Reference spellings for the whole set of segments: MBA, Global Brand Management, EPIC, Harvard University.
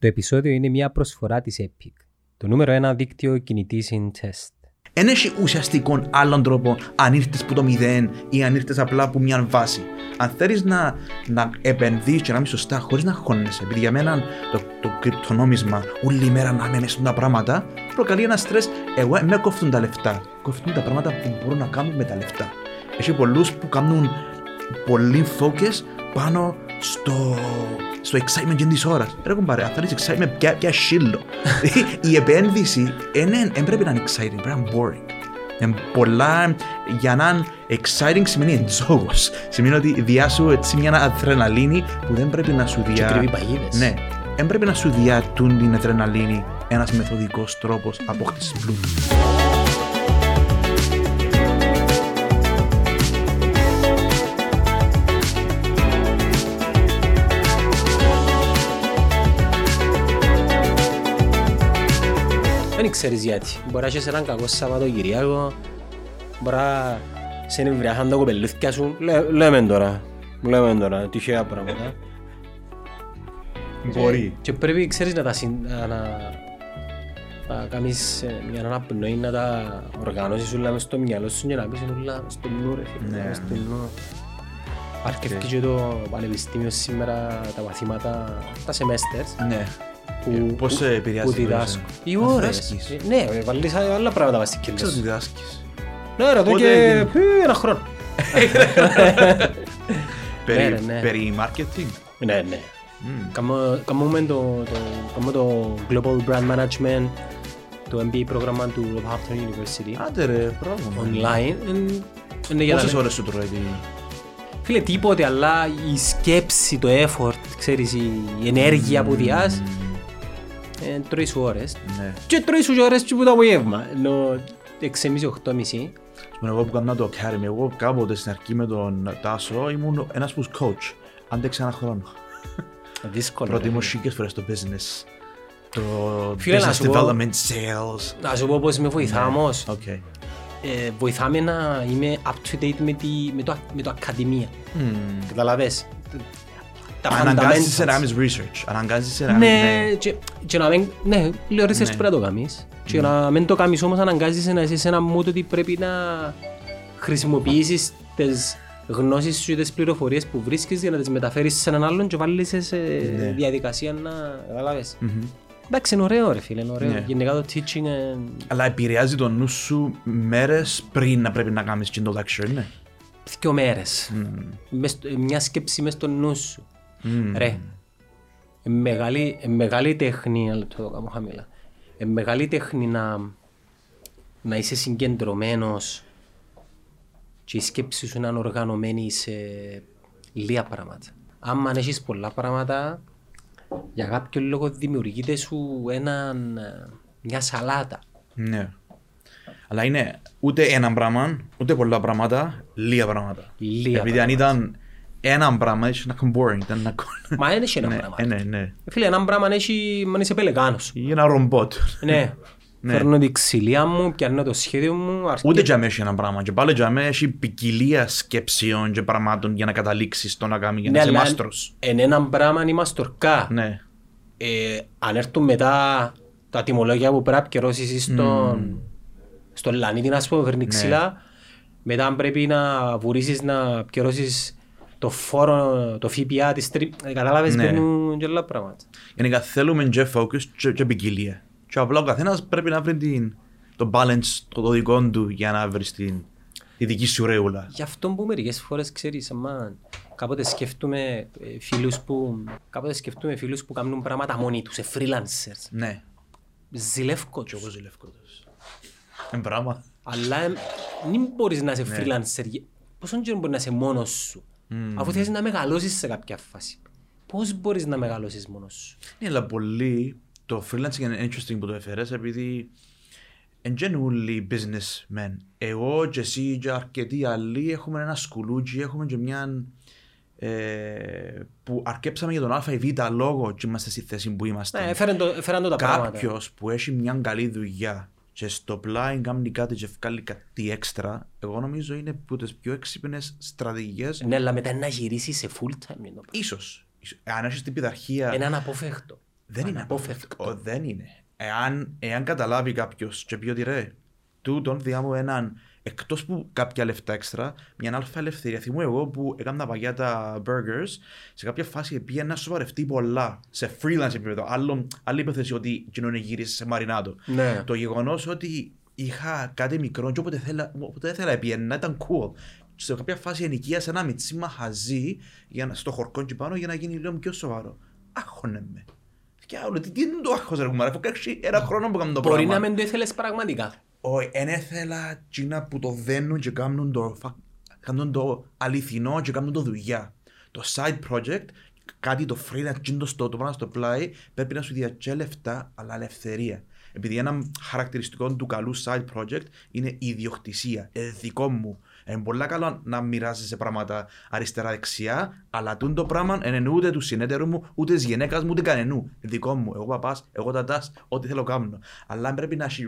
Το επεισόδιο είναι μια προσφορά της EPIC, το νούμερο 1 δίκτυο κινητής in-test. Εν έχει ουσιαστικόν άλλον τρόπο αν ήρθες που το 0 ή αν ήρθες απλά από μια βάση. Αν θέλεις να επενδύεις και να είσαι σωστά χωρίς να χώνεσαι, επειδή για μένα το κρυπτονόμισμα όλη η μέρα να είμαι μέσα στα πράγματα, προκαλεί ένα στρες. Εγώ με κόφτουν τα λεφτά. Κόφτουν τα πράγματα που μπορώ να κάνω με τα λεφτά. Έχει πολλούς που κάνουν πολλοί focus πάνω στο excitement και της ώρας. Ρε κουμπάρε, αν θέλεις excitement, πια σύλλο. Η επένδυση δεν πρέπει να είναι exciting, πρέπει να είναι boring. Πολλά, για να είναι exciting σημαίνει εντζόγος. Σημαίνει ότι διάσου έτσι μια αδρεναλίνη που δεν πρέπει να σου διά... Και κρύβει παγίδες. Ναι, δεν πρέπει να σου διατούν την αδρεναλίνη ένας μεθοδικός τρόπος απόκτησης πλούτου. Δεν ξέρεις γιατί. Μπορεί να έχεις έναν κακό Σαββατοκυριακό, μπορεί να σε νευριάσαν τα κοπελούθηκια σου. Λέμε τώρα, τυχαία πράγματα. Μπορεί. Και πρέπει, ξέρεις, να κάνεις μια αναπνοή, να τα οργανώσεις όλα στο μυαλό σου και να πεις όλα στο νου, ρε φίλε. Αρκεύκει και το πανεπιστήμιο σήμερα, τα μαθήματα, τα semesters. Πώς επηρεάζει το διδάσκω. Οι ώρες. Ναι, βάλεις άλλα πράγματα βάσει κιλές. Ξέρω τι διδάσκεις. Ναι, ρε, εδώ και ένα χρόνο. Περί marketing. Ναι. Καμούμε το Global Brand Management, το MBA πρόγραμμα του Harvard University. Άντε ρε, πρόγραμμα. Online. Πόσες ώρες σου τρώει? Φίλε, τίποτε, αλλά η σκέψη, το effort, ξέρεις, η ενέργεια που διάς, τρώει σου ώρες. Ναι. Και τρώει σου ώρες και που το απογεύμα, ενώ 6,5-8,5. Εγώ που κάνω το Academy, εγώ κάποτε στην αρχή με τον Τάσο ήμουν ένας που coach, άντεξε ένα χρόνο. Δύσκολο. Προτιμούσε και φορές το business, το φίλε, business development, sales. Να σου πω πως με βοηθά όμως. Okay. Βοηθάμε να είμαι up to date με το ακαδημία. Καταλαβές. Αναγκάζεσαι να κάνεις research. Ναι, λέω research πρέπει να το κάνεις. Και να μην το κάνεις όμως αναγκάζεσαι να είσαι σε ένα mood ότι πρέπει να χρησιμοποιήσεις τις γνώσεις σου ή τις πληροφορίες που βρίσκεις για να τις μεταφέρεις σε έναν άλλον και βάλεις σε διαδικασία να καταλαβές. Εντάξει, είναι ωραίο ρε φίλε, είναι ωραίο. Yeah. Γενικά το teaching... Αλλά επηρεάζει το νου σου μέρες πριν να πρέπει να κάνεις και το lecture, ναι. 2 μέρες. Μια σκέψη μες στο νου σου. Ρε, μεγάλη τέχνη, αλλά το κάνω χαμηλά. Μεγάλη τέχνη να είσαι συγκεντρωμένος και η σκέψη σου να είναι οργανωμένη σε λίγα πράγματα. Άμα έχεις πολλά πράγματα, για κάποιο λόγο δημιουργείται σου μια σαλάτα. Ναι. Αλλά είναι ούτε ένα πράγμα, ούτε πολλά πράγματα, λίγα πράγματα. Επειδή αν ήταν ένα πράγμα, ήσουν να boring. Μα δεν έχει ένα πράγμα. Ναι. Φίλε, ένα πράγμα έχει, αν είσαι πελεκάνος. Ή ένα ρομπότ. Ναι. Φέρνω τη ξυλία μου, πιάνω το σχέδιο μου. Ούτε για μένα έχει ένα πράγμα. Και πάλι για μένα έχει ποικιλία σκέψεων και πραγμάτων για να καταλήξεις το να κάνεις για να είσαι μάστρος. Εν έναν πράγμα είναι μαστορκά. Αν έρθουν μετά τα τιμολόγια που πρέπει να καιρώσεις στον λανίτη, να σου πω, φέρνει ξύλα. Μετά πρέπει να βουρίσεις να καιρώσεις το φόρο, το ΦΠΑ, τις κατάλαβες, παίρνουν και άλλα πράγματα. Γενικά θέλουμε και focus και ποικιλία. Και απλά ο καθένας πρέπει να βρει το balance το δικό του για να βρει τη δική σου ρέουλα. Γι' αυτό που μερικές φορές ξέρεις, κάποτε σκέφτομαι φίλους που κάνουν πράγματα μόνοι τους, freelancers. Ναι. Ζηλεύκω τους. Και εγώ ζηλεύκω τους. Είναι πράγμα. Αλλά μην μπορείς να είσαι freelancer. Πόσο και μπορείς να είσαι μόνος σου, αφού θες να μεγαλώσεις σε κάποια φάση. Πώς μπορείς να μεγαλώσεις μόνος σου? Ναι, αλλά πολύ. Το freelancing είναι interesting που το έφερες, επειδή εν γενούλοι businessmen, εγώ και εσύ και αρκετοί άλλοι έχουμε ένα σκουλούτσι, έχουμε και μια που αρκέψαμε για τον α ή β λόγο και είμαστε στη θέση που είμαστε. Ναι, έφεραν το τα πράγματα. Κάποιος που έχει μια καλή δουλειά και στο πλάι κάνει κάτι και βγάλει κάτι έξτρα, εγώ νομίζω είναι από τις πιο έξυπνες στρατηγικές. Ναι, αλλά μετά να γυρίσει σε full time. Ίσως. Αν έχεις την πειθαρχία. Έναν αποφεύκτο. Δεν είναι αποφευκτό. Δεν είναι. Εάν καταλάβει κάποιος και πει ότι ρε, τούτον διά μου έναν, εκτός που κάποια λεφτά έξτρα, μια αλφα ελευθερία. Θυμούμαι εγώ που έκανα παγιά τα burgers, σε κάποια φάση πήγα να σοβαρευτεί πολλά, σε freelance επίπεδο. Άλλη υπόθεση ότι κοινωνική γύρισε σε μαρινάτο. Ναι. Το γεγονός ότι είχα κάτι μικρό και όποτε ήθελα να ήταν cool. Σε κάποια φάση ενοικίασα ένα μητσίμα χαζί στο χορκό και πάνω για να γίνει λίγο πιο σοβαρό. Άχωνε με. Και άλλο, τι είναι το άχος ρε κουμάρα, αφού κάξει ένα χρόνο που κάνουν το πράγμα. Μπορεί να μην το ήθελες πραγματικά. Όχι, δεν ήθελα τσίνα που το δένουν και κάνουν το αληθινό και κάνουν το δουλειά. Το side project, κάτι το freelance, τσίντο στο πάνω στο πλάι, πρέπει να σου διατηρεί λεφτά, αλλά ελευθερία. Επειδή ένα χαρακτηριστικό του καλού side project είναι η ιδιοκτησία, δικό μου. Είναι πολύ καλό να μοιράζεσαι πράγματα αριστερά-δεξιά, αλλά το πράγμα δεν είναι ούτε του συνεταίρου μου, ούτε τη γυναίκα μου, ούτε κανενού. Δικό μου. Εγώ παπάς, εγώ τατάς, ό,τι θέλω κάνω. Αλλά πρέπει να έχει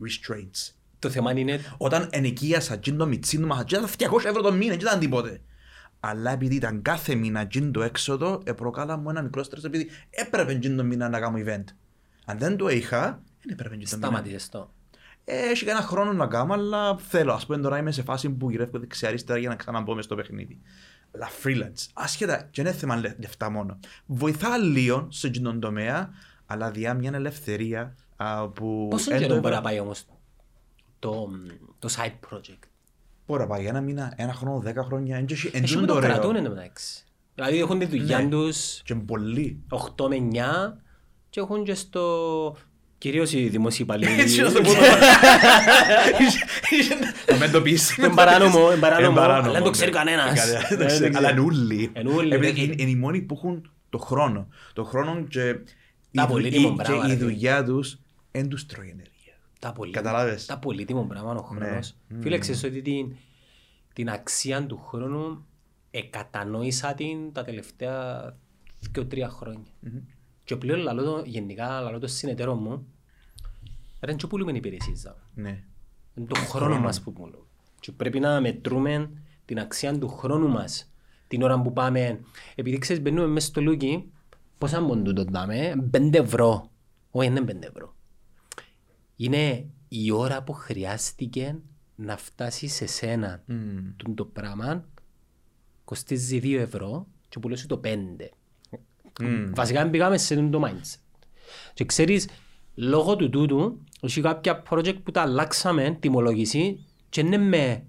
restraints. Το θέμα είναι. Όταν ενοικίασα το μητσίνο μα, ήταν 200 ευρώ το μήνα, δεν ήταν τίποτε. Αλλά επειδή ήταν κάθε μήνα το έξοδο, προκάλα μου ένα μικρό στρες, επειδή έπρεπε το μήνα να κάνω event. Αν δεν το είχα, δεν έπρεπε το μήνα. Σταματήσε το. Έχει κανένα χρόνο να κάνω, αλλά θέλω. Ας πούμε τώρα είμαι σε φάση που γυρεύω δεξιά-αριστερά για να ξαναμπώ μες στο παιχνίδι. Αλλά freelance, άσχετα, και είναι θέμα λεφτά μόνο. Βοηθά λίγο σε αυτόν τον τομέα, αλλά διά μια ελευθερία που. Πόσο καιρό μπορεί να πάει όμως το side project? Μπορεί να πάει ένα μήνα, ένα χρόνο, 10 χρόνια. Έχει με το κρατούν εντάξει. Δηλαδή έχουν τη δουλειά τους 8 με 9 και έχουν και στο. Κυρίως οι δημοσίοι υπαλλήλοι. Έτσι να το πούμε. Να με το πεις. Είναι παράνομο, αλλά δεν το ξέρει κανένας. Αλλά είναι ούλοι. Είναι οι μόνοι που έχουν το χρόνο. Το χρόνο και η δουλειά τους εν τους τρώει ενέργεια. Καταλάβες. Τα πολύτιμο πράγμα ο χρόνος. Φίλεξες ότι την αξία του χρόνου εκατανόησα την τα τελευταία 2-3 χρόνια. Και πλέον γενικά λαλώ το συνεταιρό μου. Δεν και πουλούμε υπηρεσίες. Είναι το χρόνο μας που πουλούμε. Και πρέπει να μετρούμε την αξία του χρόνου μας. Την ώρα που πάμε. Επειδή ξέρεις μπαίνουμε μέσα στο Λούκι. Πόσα μοντού το δάμε? 5 ευρώ. Όχι, δεν είναι 5 ευρώ. Είναι η ώρα που χρειάστηκε να φτάσει σε σένα. Το πράγμα κοστίζει 2 ευρώ και πουλώσει το 5. Βασικά πήγαμε σε το mindset. Και ξέρεις, λόγω του τούτου, έχει κάποια project που τα αλλάξαμε τιμολόγηση και είναι με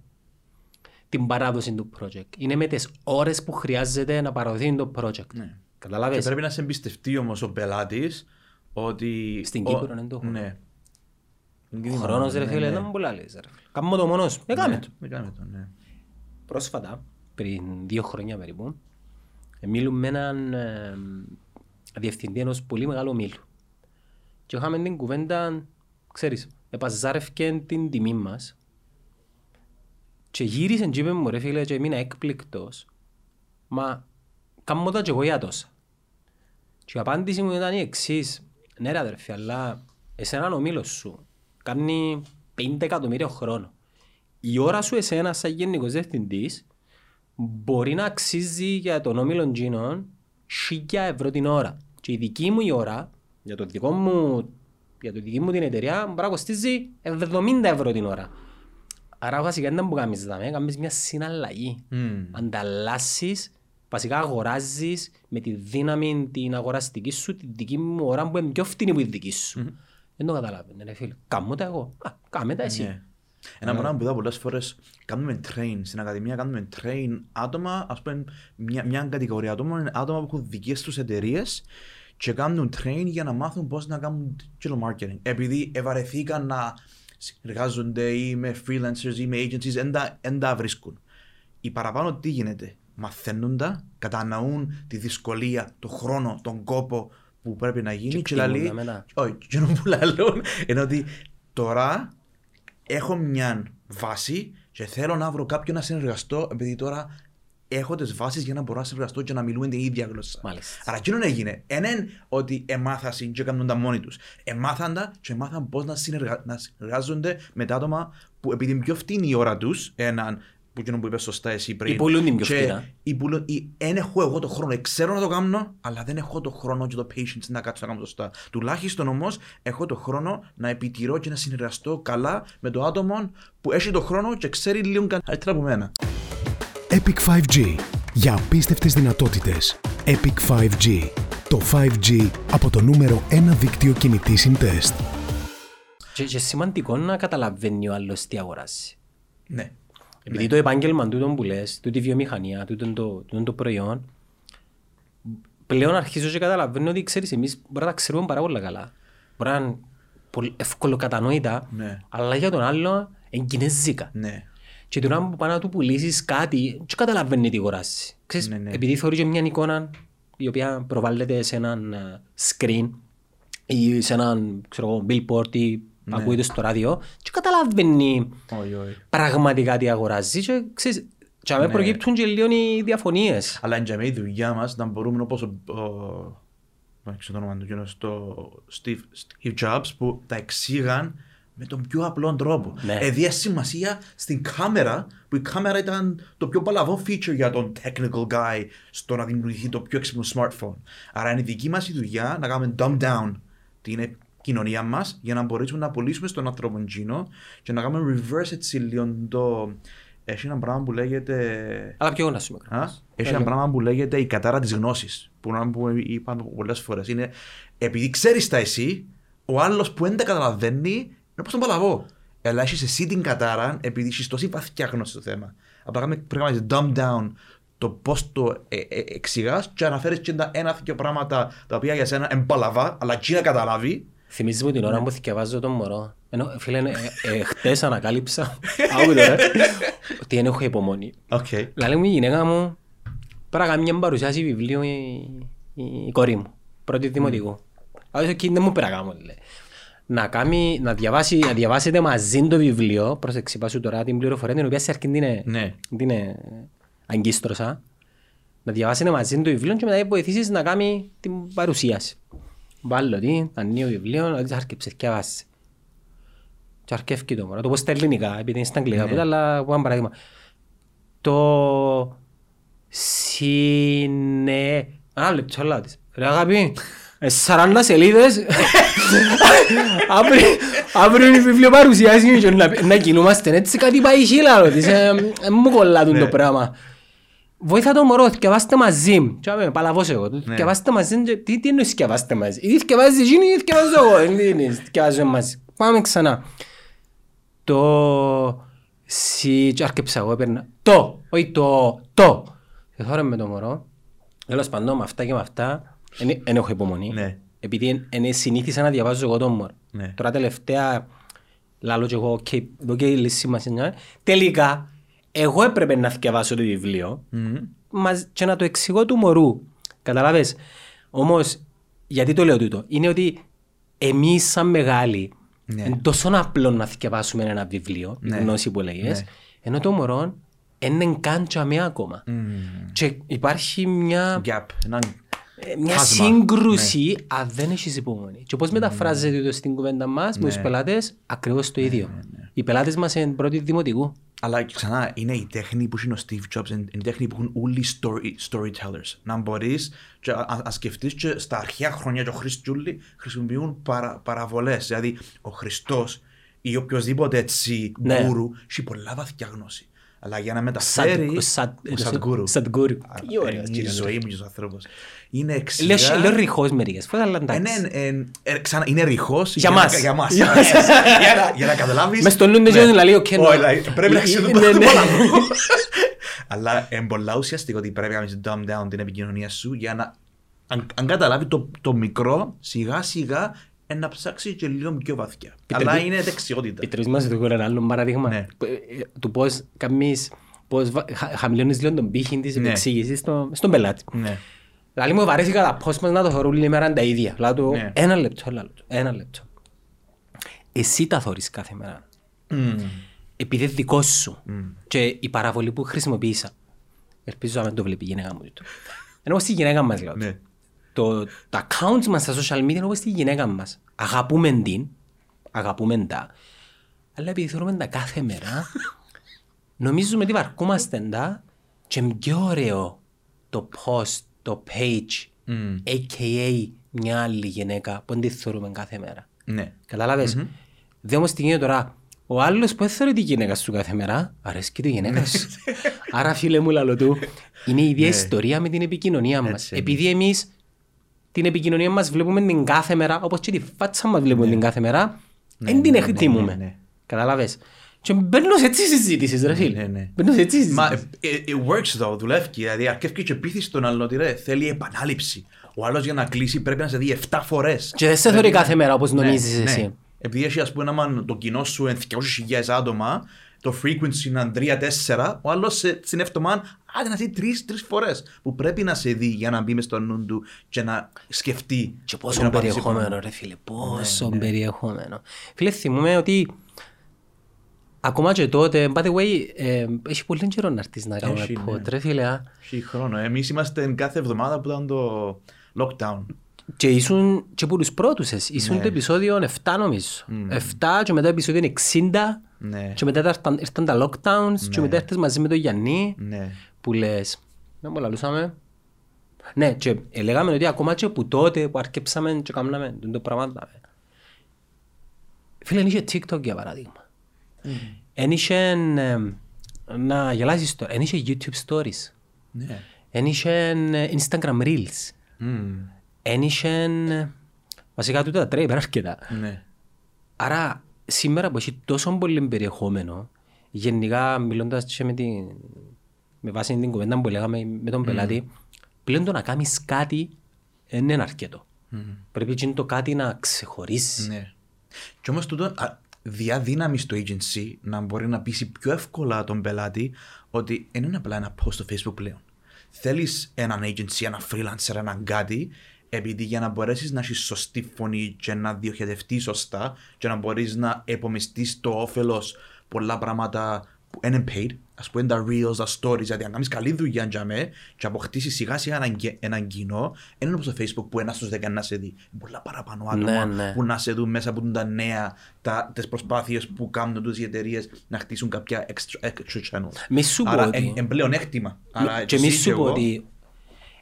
την παράδοση του project. Είναι με τις ώρες που χρειάζεται να παραδοθεί το project. Ναι. Καταλάβες. Και πρέπει να σε εμπιστευτεί όμως ο πελάτης ότι. Στην Κύπρο είναι το χρόνο. Ναι. Ο χρόνος ρε φίλε, δεν μου πολλά λες. Κάμε το μόνος. Έκαμε το. Πρόσφατα, πριν 2 χρόνια περίπου, μιλούμε με έναν διευθυντή ενός πολύ μεγάλου ομίλου. Και είχαμε την κουβέντα, ξέρεις, επαζάρευκε την τιμή μας. Και γύρισε και είπε μου ρε φίλε και έμεινα έκπληκτος. Μα κάμω τα και εγώ για τόσα. Και η απάντηση μου ήταν η εξής. Ναι ρε αδερφέ, αλλά εσέναν ομίλο σου κάνει 50 εκατομμύρια χρόνο. Η ώρα σου εσένα σαν γενικός διευθυντής μπορεί να αξίζει για τον όμιλο τζίνων 1.000 ευρώ την ώρα. Και η δική μου η ώρα, για το δική μου την εταιρεία, μπορεί να κοστίζει 70 ευρώ την ώρα. Άρα βασικά δεν που κάνεις δάμε, κάνεις μια συναλλαγή. Ανταλλάσσεις, βασικά αγοράζεις με τη δύναμη την αγοραστική σου, τη δική μου ώρα που είναι πιο φτηνή από τη δική σου. Δεν το καταλάβαινε ρε φίλε, κάμω τα εγώ, κάμε τα εσύ. Yeah. Ένα πράγμα που είδα πολλές φορές, κάνουμε train στην Ακαδημία, κάνουμε train άτομα, ας πούμε μια κατηγορία άτομα, είναι άτομα που έχουν δικές τους εταιρείες και κάνουν train για να μάθουν πώς να κάνουν digital marketing. Επειδή ευαρεθήκαν να συνεργάζονται ή με freelancers ή με agencies, δεν τα βρίσκουν. Ή παραπάνω τι γίνεται, μαθαίνουν τα, κατανοούν τη δυσκολία, τον χρόνο, τον κόπο που πρέπει να γίνει και λαλεί, όχι, είναι ότι τώρα έχω μια βάση και θέλω να βρω κάποιον να συνεργαστώ, επειδή τώρα έχω τις βάσεις για να μπορώ να συνεργαστώ και να μιλούμε την ίδια γλώσσα. Μάλιστα. Άρα εκείνον έγινε. Είναι ότι εμάθασαν και έκαναν τα μόνοι τους. Εμάθαν τα και εμάθαν πώς να συνεργάζονται με τα άτομα που επειδή είναι πιο φτηνή η ώρα τους, έναν που κοινό που είπες σωστά εσύ πριν. Υπολούν την πιο φτήρα. Εν έχω εγώ το χρόνο, ξέρω να το κάνω, αλλά δεν έχω το χρόνο και το patience να κάτσω να κάνω σωστά. Τουλάχιστον όμως έχω το χρόνο να επιτηρώ και να συνεργαστώ καλά με το άτομο που έχει το χρόνο και ξέρει λίγο καλύτερα από μένα. EPIC 5G. Για απίστευτες δυνατότητες. EPIC 5G. Το 5G από το νούμερο 1 δίκτυο κινητής συντεστ. Και σημαντικό να καταλαβαίνει ο άλλος τι αγοράζει. Ναι. Επειδή ναι. Το επάγγελμα τούτον που λες, τούτη βιομηχανία, τούτον το προϊόν, πλέον αρχίζω και καταλαβαίνω ότι ξέρεις, εμείς μπορεί να τα ξέρουμε πάρα πολύ καλά. Μπορεί να είναι εύκολο κατανοητά, ναι. Αλλά για τον άλλο είναι κινέζικα. Ναι. Και τώρα που πάνε να του πουλήσεις κάτι, δεν καταλαβαίνει τι αγοράζει. Ξέρεις, ναι, ναι. Επειδή θεωρεί και μια εικόνα η οποία προβάλλεται σε έναν screen ή σε έναν billboard ή ναι. Ακούγεται στο ράδιο και καταλαβαίνει πραγματικά τι αγοράζει και ξέρεις, και ναι. Προκύπτουν και λίγο οι διαφωνίες. Αλλά και με η δουλειά μας, να μπορούμε όπως ο Steve Jobs που τα εξήγαν με τον πιο απλό τρόπο. Ναι. Έδινε σημασία στην κάμερα, που η κάμερα ήταν το πιο παλαβό feature για τον technical guy στο να δημιουργηθεί το πιο έξυπνο smartphone. Άρα είναι δική μας η δουλειά να κάνουμε dumb down την κοινωνία μας για να μπορέσουμε να πουλήσουμε στον άνθρωπο εκείνο και να κάνουμε reverse έτσι λίγο το... Έχει ένα πράγμα που λέγεται... Αλλά πιο γνώση μικρός. Έχει ένα πράγμα που λέγεται η κατάρα της γνώσης, που είπαμε πολλές φορές. Είναι επειδή ξέρεις τα εσύ, ο άλλος που δεν τα καταλαβαίνει είναι όπως τον παλαβό. Αλλά έχεις εσύ την κατάρα επειδή έχεις τόση βαθιά γνώση στο θέμα. Απλά πρέπει να κάνεις dumb down το πώς το εξηγάς και αναφέρεις και τα ένα δύο πράγματα τα οποία για σένα εμπαλαβά, αλλά και να καταλάβει. Θυμίζεις μου την ώρα που θυκευάζω τον μωρό. Ενώ φίλε, χτες ανακάλυψα ότι δεν έχω υπομονή. Δηλαδή μου η γυναίκα μου παρακάμει μια παρουσιάση βιβλίο η κορή μου, πρώτη δημοτικού. Αλλά δεν μου παρακάμω. Να διαβάσετε μαζί το βιβλίο, προσεξή πάσου τώρα την πληροφορία την οποία σε αρκεί την αγκίστρωσα. Να διαβάσετε μαζί το βιβλίο και μετά υποθήσεις να κάνει την παρουσίαση. Βάλω τι, ανοίγω βιβλίο, να δεις αρκεψε, διαβάσεις. Και αρκεύκει το μόνο, το πω στα ελληνικά, επειδή είναι στα αγγλικά, ναι. Αλλά που ένα παράδειγμα. Το... Συνε... Ανά λεπτό, αλλά της. Ρε αγάπη, 40 σελίδες. Αύριο είναι βιβλίο παρουσιάζει και να κινούμαστε έτσι, κάτι πάει χείλα, ρωτής. Μου κολλάτουν το πράγμα. Βοήθα το μωρό, θυκευάστε μαζί. Παλαβώς εγώ, θυκευάστε μαζί. Τι εννοείς θυκευάστε μαζί? Ή θυκευάζεις εκείνη ή θυκευάζω εγώ. Τι εννοείς θυκευάζω μαζί? Πάμε ξανά. Το... Σι... Και αρκεψα εγώ, έπαιρνα. Το, όχι το, το. Θεθώρε με το μωρό. Τέλος παντώ, με αυτά και με αυτά. Εν έχω υπομονή. Επειδή συνήθισα να διαβάζω εγώ το μωρό. Τώρα τελευταία, λάλλω και εγώ, εδώ και η λύση μας είναι. Τελικά. Εγώ έπρεπε να θυκευάσω το βιβλίο και να το εξηγώ του μωρού. Καταλάβες. Όμως, γιατί το λέω τούτο. Είναι ότι εμείς σαν μεγάλοι είναι τόσο απλό να θυκευάσουμε ένα βιβλίο, η γνώση που λέγες, ενώ το μωρό είναι καν τσαμία ακόμα. Και υπάρχει μια, μια σύγκρουση αν δεν έχεις υπομονή. Και πώς μεταφράζεται το στην κουβέντα μας με τους πελάτες, ακριβώς το ίδιο. Οι πελάτες μας είναι πρώτοι δημοτικού. Αλλά ξανά είναι η τέχνη που είναι ο Steve Jobs, είναι η τέχνη που έχουν όλοι οι storytellers. Να μπορείς να σκεφτείς και στα αρχαία χρόνια και ο Χριστιούλη χρησιμοποιούν παραβολές. Δηλαδή ο Χριστός ή οποιοδήποτε έτσι γκουρου έχει πολλά βαθιά γνώση. Αλλά για να μεταφέρει. Σαντγκούρου. Και η ζωή μου και ο άνθρωπο. Είναι εξαιρετικό. Λέω ρηχό μερικέ φορέ, αλλά εντάξει. Είναι ρηχό για μα. Για να καταλάβει. Με στο νου δεν λέει ο κενό. Πρέπει να ξεδοποιήσουμε. Αλλά εμπολά ουσιαστικό ότι πρέπει να κάνει dumb down την επικοινωνία σου για να. Αν καταλάβει το μικρό, σιγά σιγά να ψάξει και λίγο πιο βαθιά. Αλλά είναι δεξιότητα. Επιτρέψτε μας εδώ ένα άλλο παράδειγμα. Του πώς χαμηλώνεις λίγο τον πύχη της επεξήγησης στον πελάτη. Δηλαδή μου βαρέσει κατά πώς μας να το θεωρούν λίγο μέρα τα ίδια. Ένα λεπτό, ένα λεπτό. Εσύ τα θεωρείς κάθε μέρα. Επειδή είναι δικό σου και η παραβολή που χρησιμοποίησα. Ελπίζω να το βλέπει η γυναίκα μου. Ενώ στη γυναίκα μας λέω. Τα accounts μας στα social media είναι όπως τη γυναίκα μας. Αγαπούμε την, αγαπούμε τα. Αλλά επειδή θεωρούμε τα κάθε μέρα, νομίζουμε ότι βαρκούμαστε εντά και πιο ωραίο το post, το page, a.k.a. μια άλλη γυναίκα που αντιθωρούμε κάθε μέρα. Ναι. Καταλάβες. Mm-hmm. Δε όμως τι γίνεται τώρα. Ο άλλος που έθωρε τη γυναίκα σου κάθε μέρα, αρέσει και τη γυναίκα σου. Άρα φίλε μου λαλό του, είναι η ίδια ιστορία με την επικοινωνία μας. Επειδή εμείς την επικοινωνία μας βλέπουμε την κάθε μέρα, όπως και τη φάτσα μας βλέπουμε την κάθε μέρα, δεν την εκτιμούμε. Καταλάβες. Και μπαίνω σε έτσι συζήτησες ρε φίλε. Μπαίνω σε έτσι συζήτησες. It works though, δουλεύει. Δηλαδή αρκεύει και πείθεις τον άλλον ότι θέλει επανάληψη. Ο άλλος για να κλείσει πρέπει να σε δει 7 φορές. Και δεν σε θεωρεί κάθε μέρα όπως νομίζεις εσύ. Επειδή έχει, ας πούμε, άμα το κοινό σου ενθυκαιώσεις 1.000 άτομα, το frequency είναι 3-4, ο άλλος στην εβδομάδα άντε να δει 3 φορές. Που πρέπει να σε δει για να μπει μες στο νου του και να σκεφτεί. Και πόσο περιεχόμενο, ρε φίλε, πόσο περιεχόμενο. Φίλε, θυμούμε ότι ακόμα και τότε, by the way, έχει πολύ καιρό να έρθεις να κάνουμε ποτ, ρε φίλε. Έχει χρόνο. Εμείς είμαστε κάθε εβδομάδα που ήταν το lockdown. Και ήσουν και πολλούς πρώτους ήσουν το επεισόδιο 7 νομίζω. 7 και μετά το επεισόδιο 60 και μετά ήρθαν τα lockdowns και μετά ήρθες μαζί με τον Γιάννη που λες, να μου λαλούσαμε. Ναι, και λέγαμε ότι ακόμα και που τότε που αρκέψαμε και κάναμε το πράγμα. Φίλε, είχε TikTok για παράδειγμα. Είχε, να γελάσεις τώρα, είχε YouTube stories. Είχε Instagram reels. Ένιχεν, βασικά τούτα τα τρέει πέρα αρκετά. Ναι. Άρα σήμερα που έχει τόσο πολύ περιεχόμενο, γενικά μιλώντας και με βάση την κουβέντα που λέγαμε με τον πελάτη, πλέον το να κάνεις κάτι δεν είναι αρκετό. Πρέπει και είναι το κάτι να ξεχωρίσεις. Ναι. Και όμως τούτο διαδύναμη στο agency να μπορεί να πείσει πιο εύκολα τον πελάτη ότι δεν είναι απλά ένα post στο Facebook πλέον. Θέλεις έναν agency, ένα freelancer, έναν κάτι, επειδή για να μπορέσεις να έχεις σωστή φωνή και να διοχετευτείς σωστά και να μπορείς να επομιστείς το όφελος πολλά πράγματα που είναι paid, ας πούμε τα reels, τα stories, δηλαδή αν κάνεις καλή δουλειά και αποκτήσεις σιγά σιγά έναν κοινό, είναι όπως το Facebook που ένας στους 10 να σε δει. Πολλά παραπάνω άτομα που να σε δουν μέσα από τα νέα, τις προσπάθειες που κάνουν τους οι εταιρείες να χτίσουν κάποια extra channel. Μη σου πω ότι... πλέον έκτημα. Και μη σου πω ότι...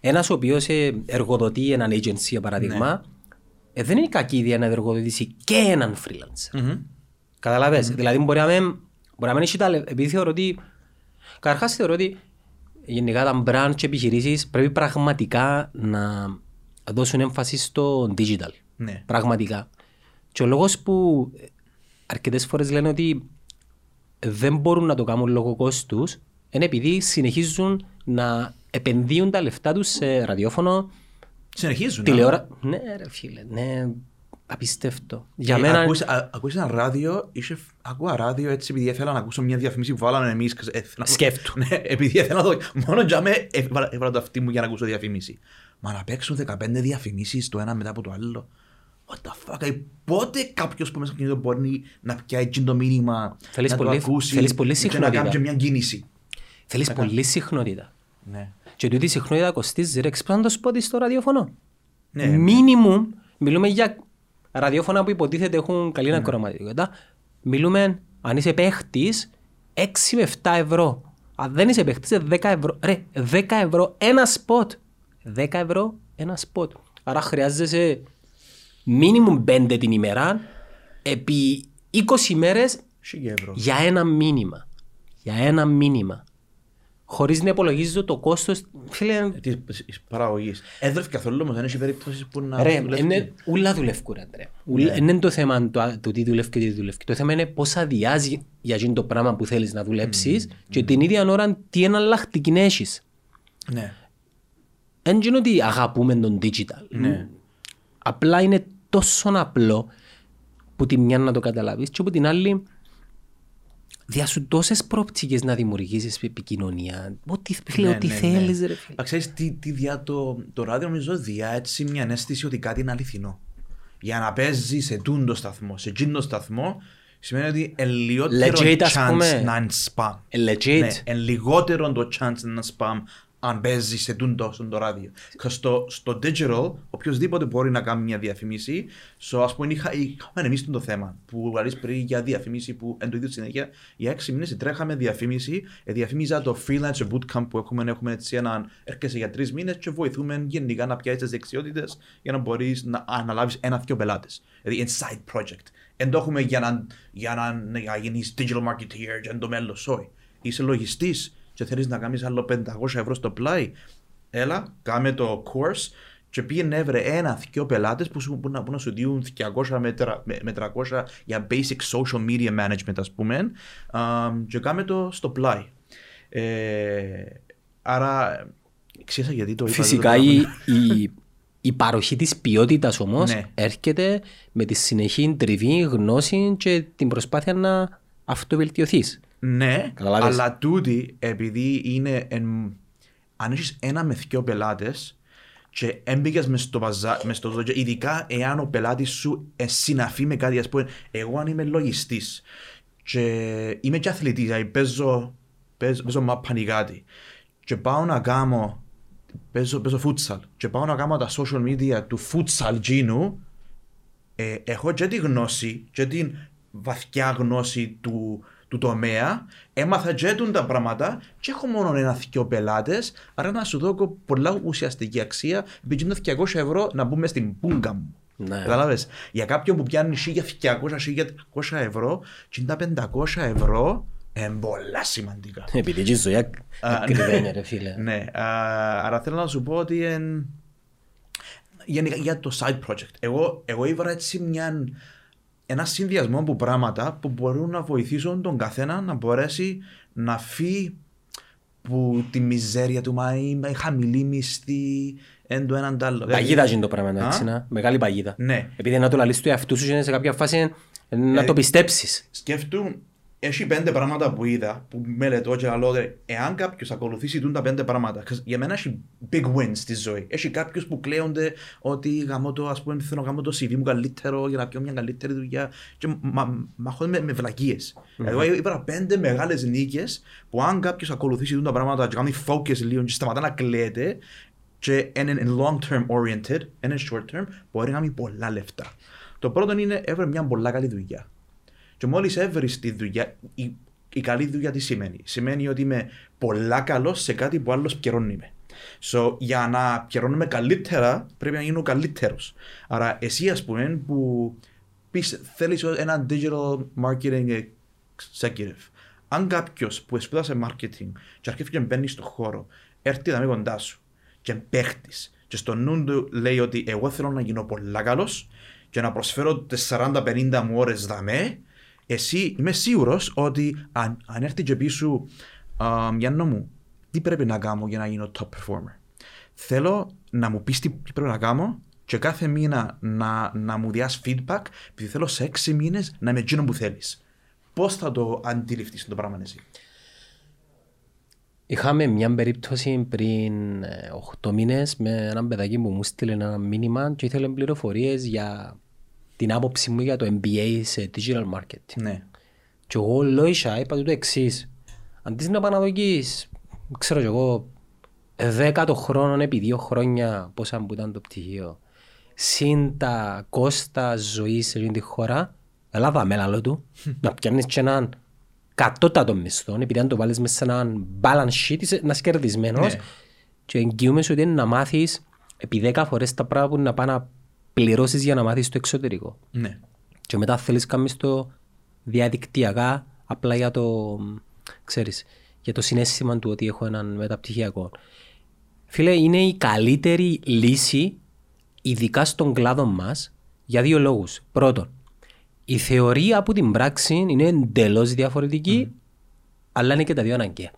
Ένας ο οποίος εργοδοτεί έναν agency, για παράδειγμα, δεν είναι κακή ιδέα να εργοδοτήσει και έναν freelancer. Καταλαβες. Δηλαδή, μπορεί να μην έχει τα λεφτά. Επειδή θεωρώ ότι, καταρχάς θεωρώ ότι γενικά τα brand και επιχειρήσεις πρέπει πραγματικά να δώσουν έμφαση στο digital. Ναι. Πραγματικά. Και ο λόγος που αρκετές φορές λένε ότι δεν μπορούν να το κάνουν λόγω κόστους είναι επειδή συνεχίζουν να επενδύουν τα λεφτά τους σε ραδιόφωνο. Συνεχίζουν. Τηλεόραση. Ναι, ρε φίλε, ναι. Απίστευτο. Για μένα. Ακούσα ένα ράδιο, ακούω ράδιο έτσι επειδή ήθελα να ακούσω μια διαφήμιση που βάλαμε εμείς. Σκέφτου. Ναι, επειδή ήθελα να το. Μόνο για μένα έβαλα το αυτί μου για να ακούσω διαφήμιση. Μα να παίξουν 15 διαφημίσεις το ένα μετά από το άλλο. What the fuck, πότε κάποιος που μέσα από το μπορεί να πιάει το μήνυμα. Θέλεις πολύ συχνότητα. Να κάνει μια κίνηση. Θέλεις πολύ συχνότητα. Ναι. Και τούτη συχνότητα κοστίζει ρε, πρέπει να το σποτ στο ραδιόφωνο. Ναι, μίνιμουμ, μιλούμε για ραδιόφωνα που υποτίθεται έχουν καλή ακροαματικότητα. Μιλούμε, αν είσαι παίχτης, 6 με 7 ευρώ. Αν δεν είσαι παίχτης, 10 ευρώ. Ρε, 10 ευρώ ένα σποτ. 10 ευρώ ένα σποτ. Άρα χρειάζεσαι μίνιμουμ 5 την ημέρα επί 20 ημέρες για ένα μήνυμα. Για ένα μήνυμα. Χωρίς να υπολογίζω το κόστος της παραγωγής. Έδρευε καθόλου όμως, δεν έχει περίπτωση που να δουλεύει. Ούλα δουλεύκουν, Αντρέα. Δεν είναι το θέμα του τι δουλεύει και τι δουλεύει. Το θέμα είναι πώς αδειάζει για γίνει το πράγμα που θέλεις να δουλέψεις και την ίδια ώρα τι εναλλακτική έχεις. Δεν είναι ότι αγαπούμε τον digital. Απλά είναι τόσο απλό που τη μια να το καταλάβεις και από την άλλη διάσου τόσες προοπτικές να δημιουργήσεις επικοινωνία. Ό,τι θέλεις, ρε φίλε. Αξιάζεις τι διά το ράδιο, νομίζω, διά έτσι μια αίσθηση ότι κάτι είναι αληθινό. Για να παίζει σε τούντο σταθμό, σε τζίντο σταθμό, σημαίνει ότι εν λιγότερο chance να είναι spam. Εν λιγότερο το chance να είναι spam αν παίζει σε τούντο, στο ράδιο. Στο digital, οποιοδήποτε μπορεί να κάνει μια διαφήμιση. Ας πούμε, είχαμε εμείς το θέμα που αρέσει πριν για διαφήμιση που εν το ίδιο συνέχεια. Για 6 μήνες τρέχαμε διαφήμιση. Διαφήμιζα το freelance bootcamp που έχουμε έτσι έναν. Έρχεσαι για 3 μήνες και βοηθούμε γενικά να πιάσει τις δεξιότητες για να μπορεί να αναλάβει 1-2 πελάτες. Δηλαδή, inside project. Εν το έχουμε για να γίνει digital marketeer, για το μέλλον. Όχι. Είσαι λογιστής και θέλεις να κάνεις άλλο 500 ευρώ στο πλάι, έλα, κάμε το course και πήγαινε έβρε 1-2 πελάτες που να σου δίνουν 200 με 300 για basic social media management, ας πούμε, και κάμε το στο πλάι. Άρα, ξέρεις γιατί το είπα. Φυσικά η παροχή της ποιότητας όμως έρχεται με τη συνεχή τριβή, γνώση και την προσπάθεια να αυτοβελτιωθείς. Ναι, καταλάβεις. Αλλά τούτη επειδή είναι αν έχεις 1-2 πελάτες και έμπαικες μες στο ζώο, ειδικά εάν ο πελάτης σου συναφεί με κάτι, ας πούμε, εγώ αν είμαι λογιστής και είμαι και αθλητής, δηλαδή παίζω μαπανικάτι και πάω να κάνω, παίζω φούτσαλ και πάω να κάνω τα social media του φούτσαλ τζίνου, έχω και τη γνώση και την βαθιά γνώση του τομέα, έμαθα τζέτουν τα πράγματα και έχω μόνο 1-2 πελάτες, άρα να σου δω πολλά ουσιαστική αξία, επειδή είναι 200 ευρώ να μπούμε στην πούγκα μου. Ναι. Καταλάβες, για κάποιον που πιάνει 1.200-1.300 ευρώ και είναι τα 500 ευρώ, είναι πολλά σημαντικά. Επειδή η ζωή κρυβαίνει ρε φίλε. Ναι, άρα θέλω να σου πω ότι για το side project, εγώ ήβρα έτσι μια... Ένα συνδυασμό από πράγματα που μπορούν να βοηθήσουν τον καθένα να μπορέσει να φύγει από τη μιζέρια του, μα η χαμηλή μισθή, εν το έναν τ' άλλο. Παγίδα είναι το πράγμα, έτσι, μεγάλη παγίδα. Ναι. Επειδή να το λαλείς του εαυτού σου, είναι σε κάποια φάση να το πιστέψεις. Σκέφτομαι, έχει 5 πράγματα που είδα, που μελετώ και άλλο, εάν κάποιος ακολουθήσει τούν τα 5 πράγματα, για μένα έχει big wins στη ζωή. Έχει κάποιους που κλαίονται ότι γαμώ το, ας πούμε, θέλω να γαμώ το CV μου καλύτερο για να πιω μια καλύτερη δουλειά και μαχώνουμε με βλακίες. Εγώ είπα 5 μεγάλες νίκες που αν κάποιος ακολουθήσει τούν τα πράγματα και κάνει focus λίγο και σταματά να κλαίεται και είναι long term oriented, είναι short term, μπορεί να μην πολλά λεφτά. Το πρώτο είναι έβρε μια πολλά καλή δουλειά. Και μόλις έβρεις τη δουλειά, η καλή δουλειά τι σημαίνει? Σημαίνει ότι είμαι πολλά καλός σε κάτι που άλλος πιερώνει με. So, για να πιερώνουμε καλύτερα, πρέπει να γίνω καλύτερος. Άρα, εσύ, ας πούμε, που θέλεις ένα digital marketing executive. Αν κάποιος που σπούδασε marketing και αρχίζει και μπαίνει στον χώρο, έρθει να μην κοντά σου και παίχτης και στο νου του λέει ότι εγώ θέλω να γίνω πολλά καλός και να προσφέρω τις 40-50 μου ώρες δαμέ, εσύ είμαι σίγουρος ότι αν έρθει και πει σου Γιάννο μου, τι πρέπει να κάνω για να γίνω top performer? Θέλω να μου πεις τι πρέπει να κάνω και κάθε μήνα να μου διάς feedback, επειδή θέλω σε 6 μήνες να είμαι εκείνο που θέλεις. Πώς θα το αντιληφθείς το πράγμα εσύ? Είχαμε μια περίπτωση πριν 8 μήνες με έναν παιδάκι που μου στείλε ένα μήνυμα και ήθελε πληροφορίες για την άποψη μου για το MBA σε digital marketing. Ναι. Και εγώ λόγισα, είπα του το εξής. Αντί να παναδοκείς, ξέρω κι εγώ, 10 το χρόνο επί 2 χρόνια πόσα μου ήταν το πτυχίο, συν τα κόστα ζωής σε την χώρα, Ελλάδα μέλαλο του, να πιάνεις και έναν κατώτατο μισθό, επειδή αν το βάλεις μέσα σε έναν balance sheet, είσαι ένας κερδισμένος. Ναι. Και εγγυούμε σου ότι είναι να μάθεις επί 10 φορές τα πράγματα που να πάνε να πληρώσεις για να μάθεις στο εξωτερικό. Ναι. Και μετά θέλεις κάνεις το διαδικτυακά απλά για το, ξέρεις, για το συναίσθημα του ότι έχω έναν μεταπτυχιακό. Φίλε, είναι η καλύτερη λύση, ειδικά στον κλάδο μας, για 2 λόγους. Πρώτον, η θεωρία από την πράξη είναι εντελώς διαφορετική, αλλά είναι και τα 2 αναγκαία.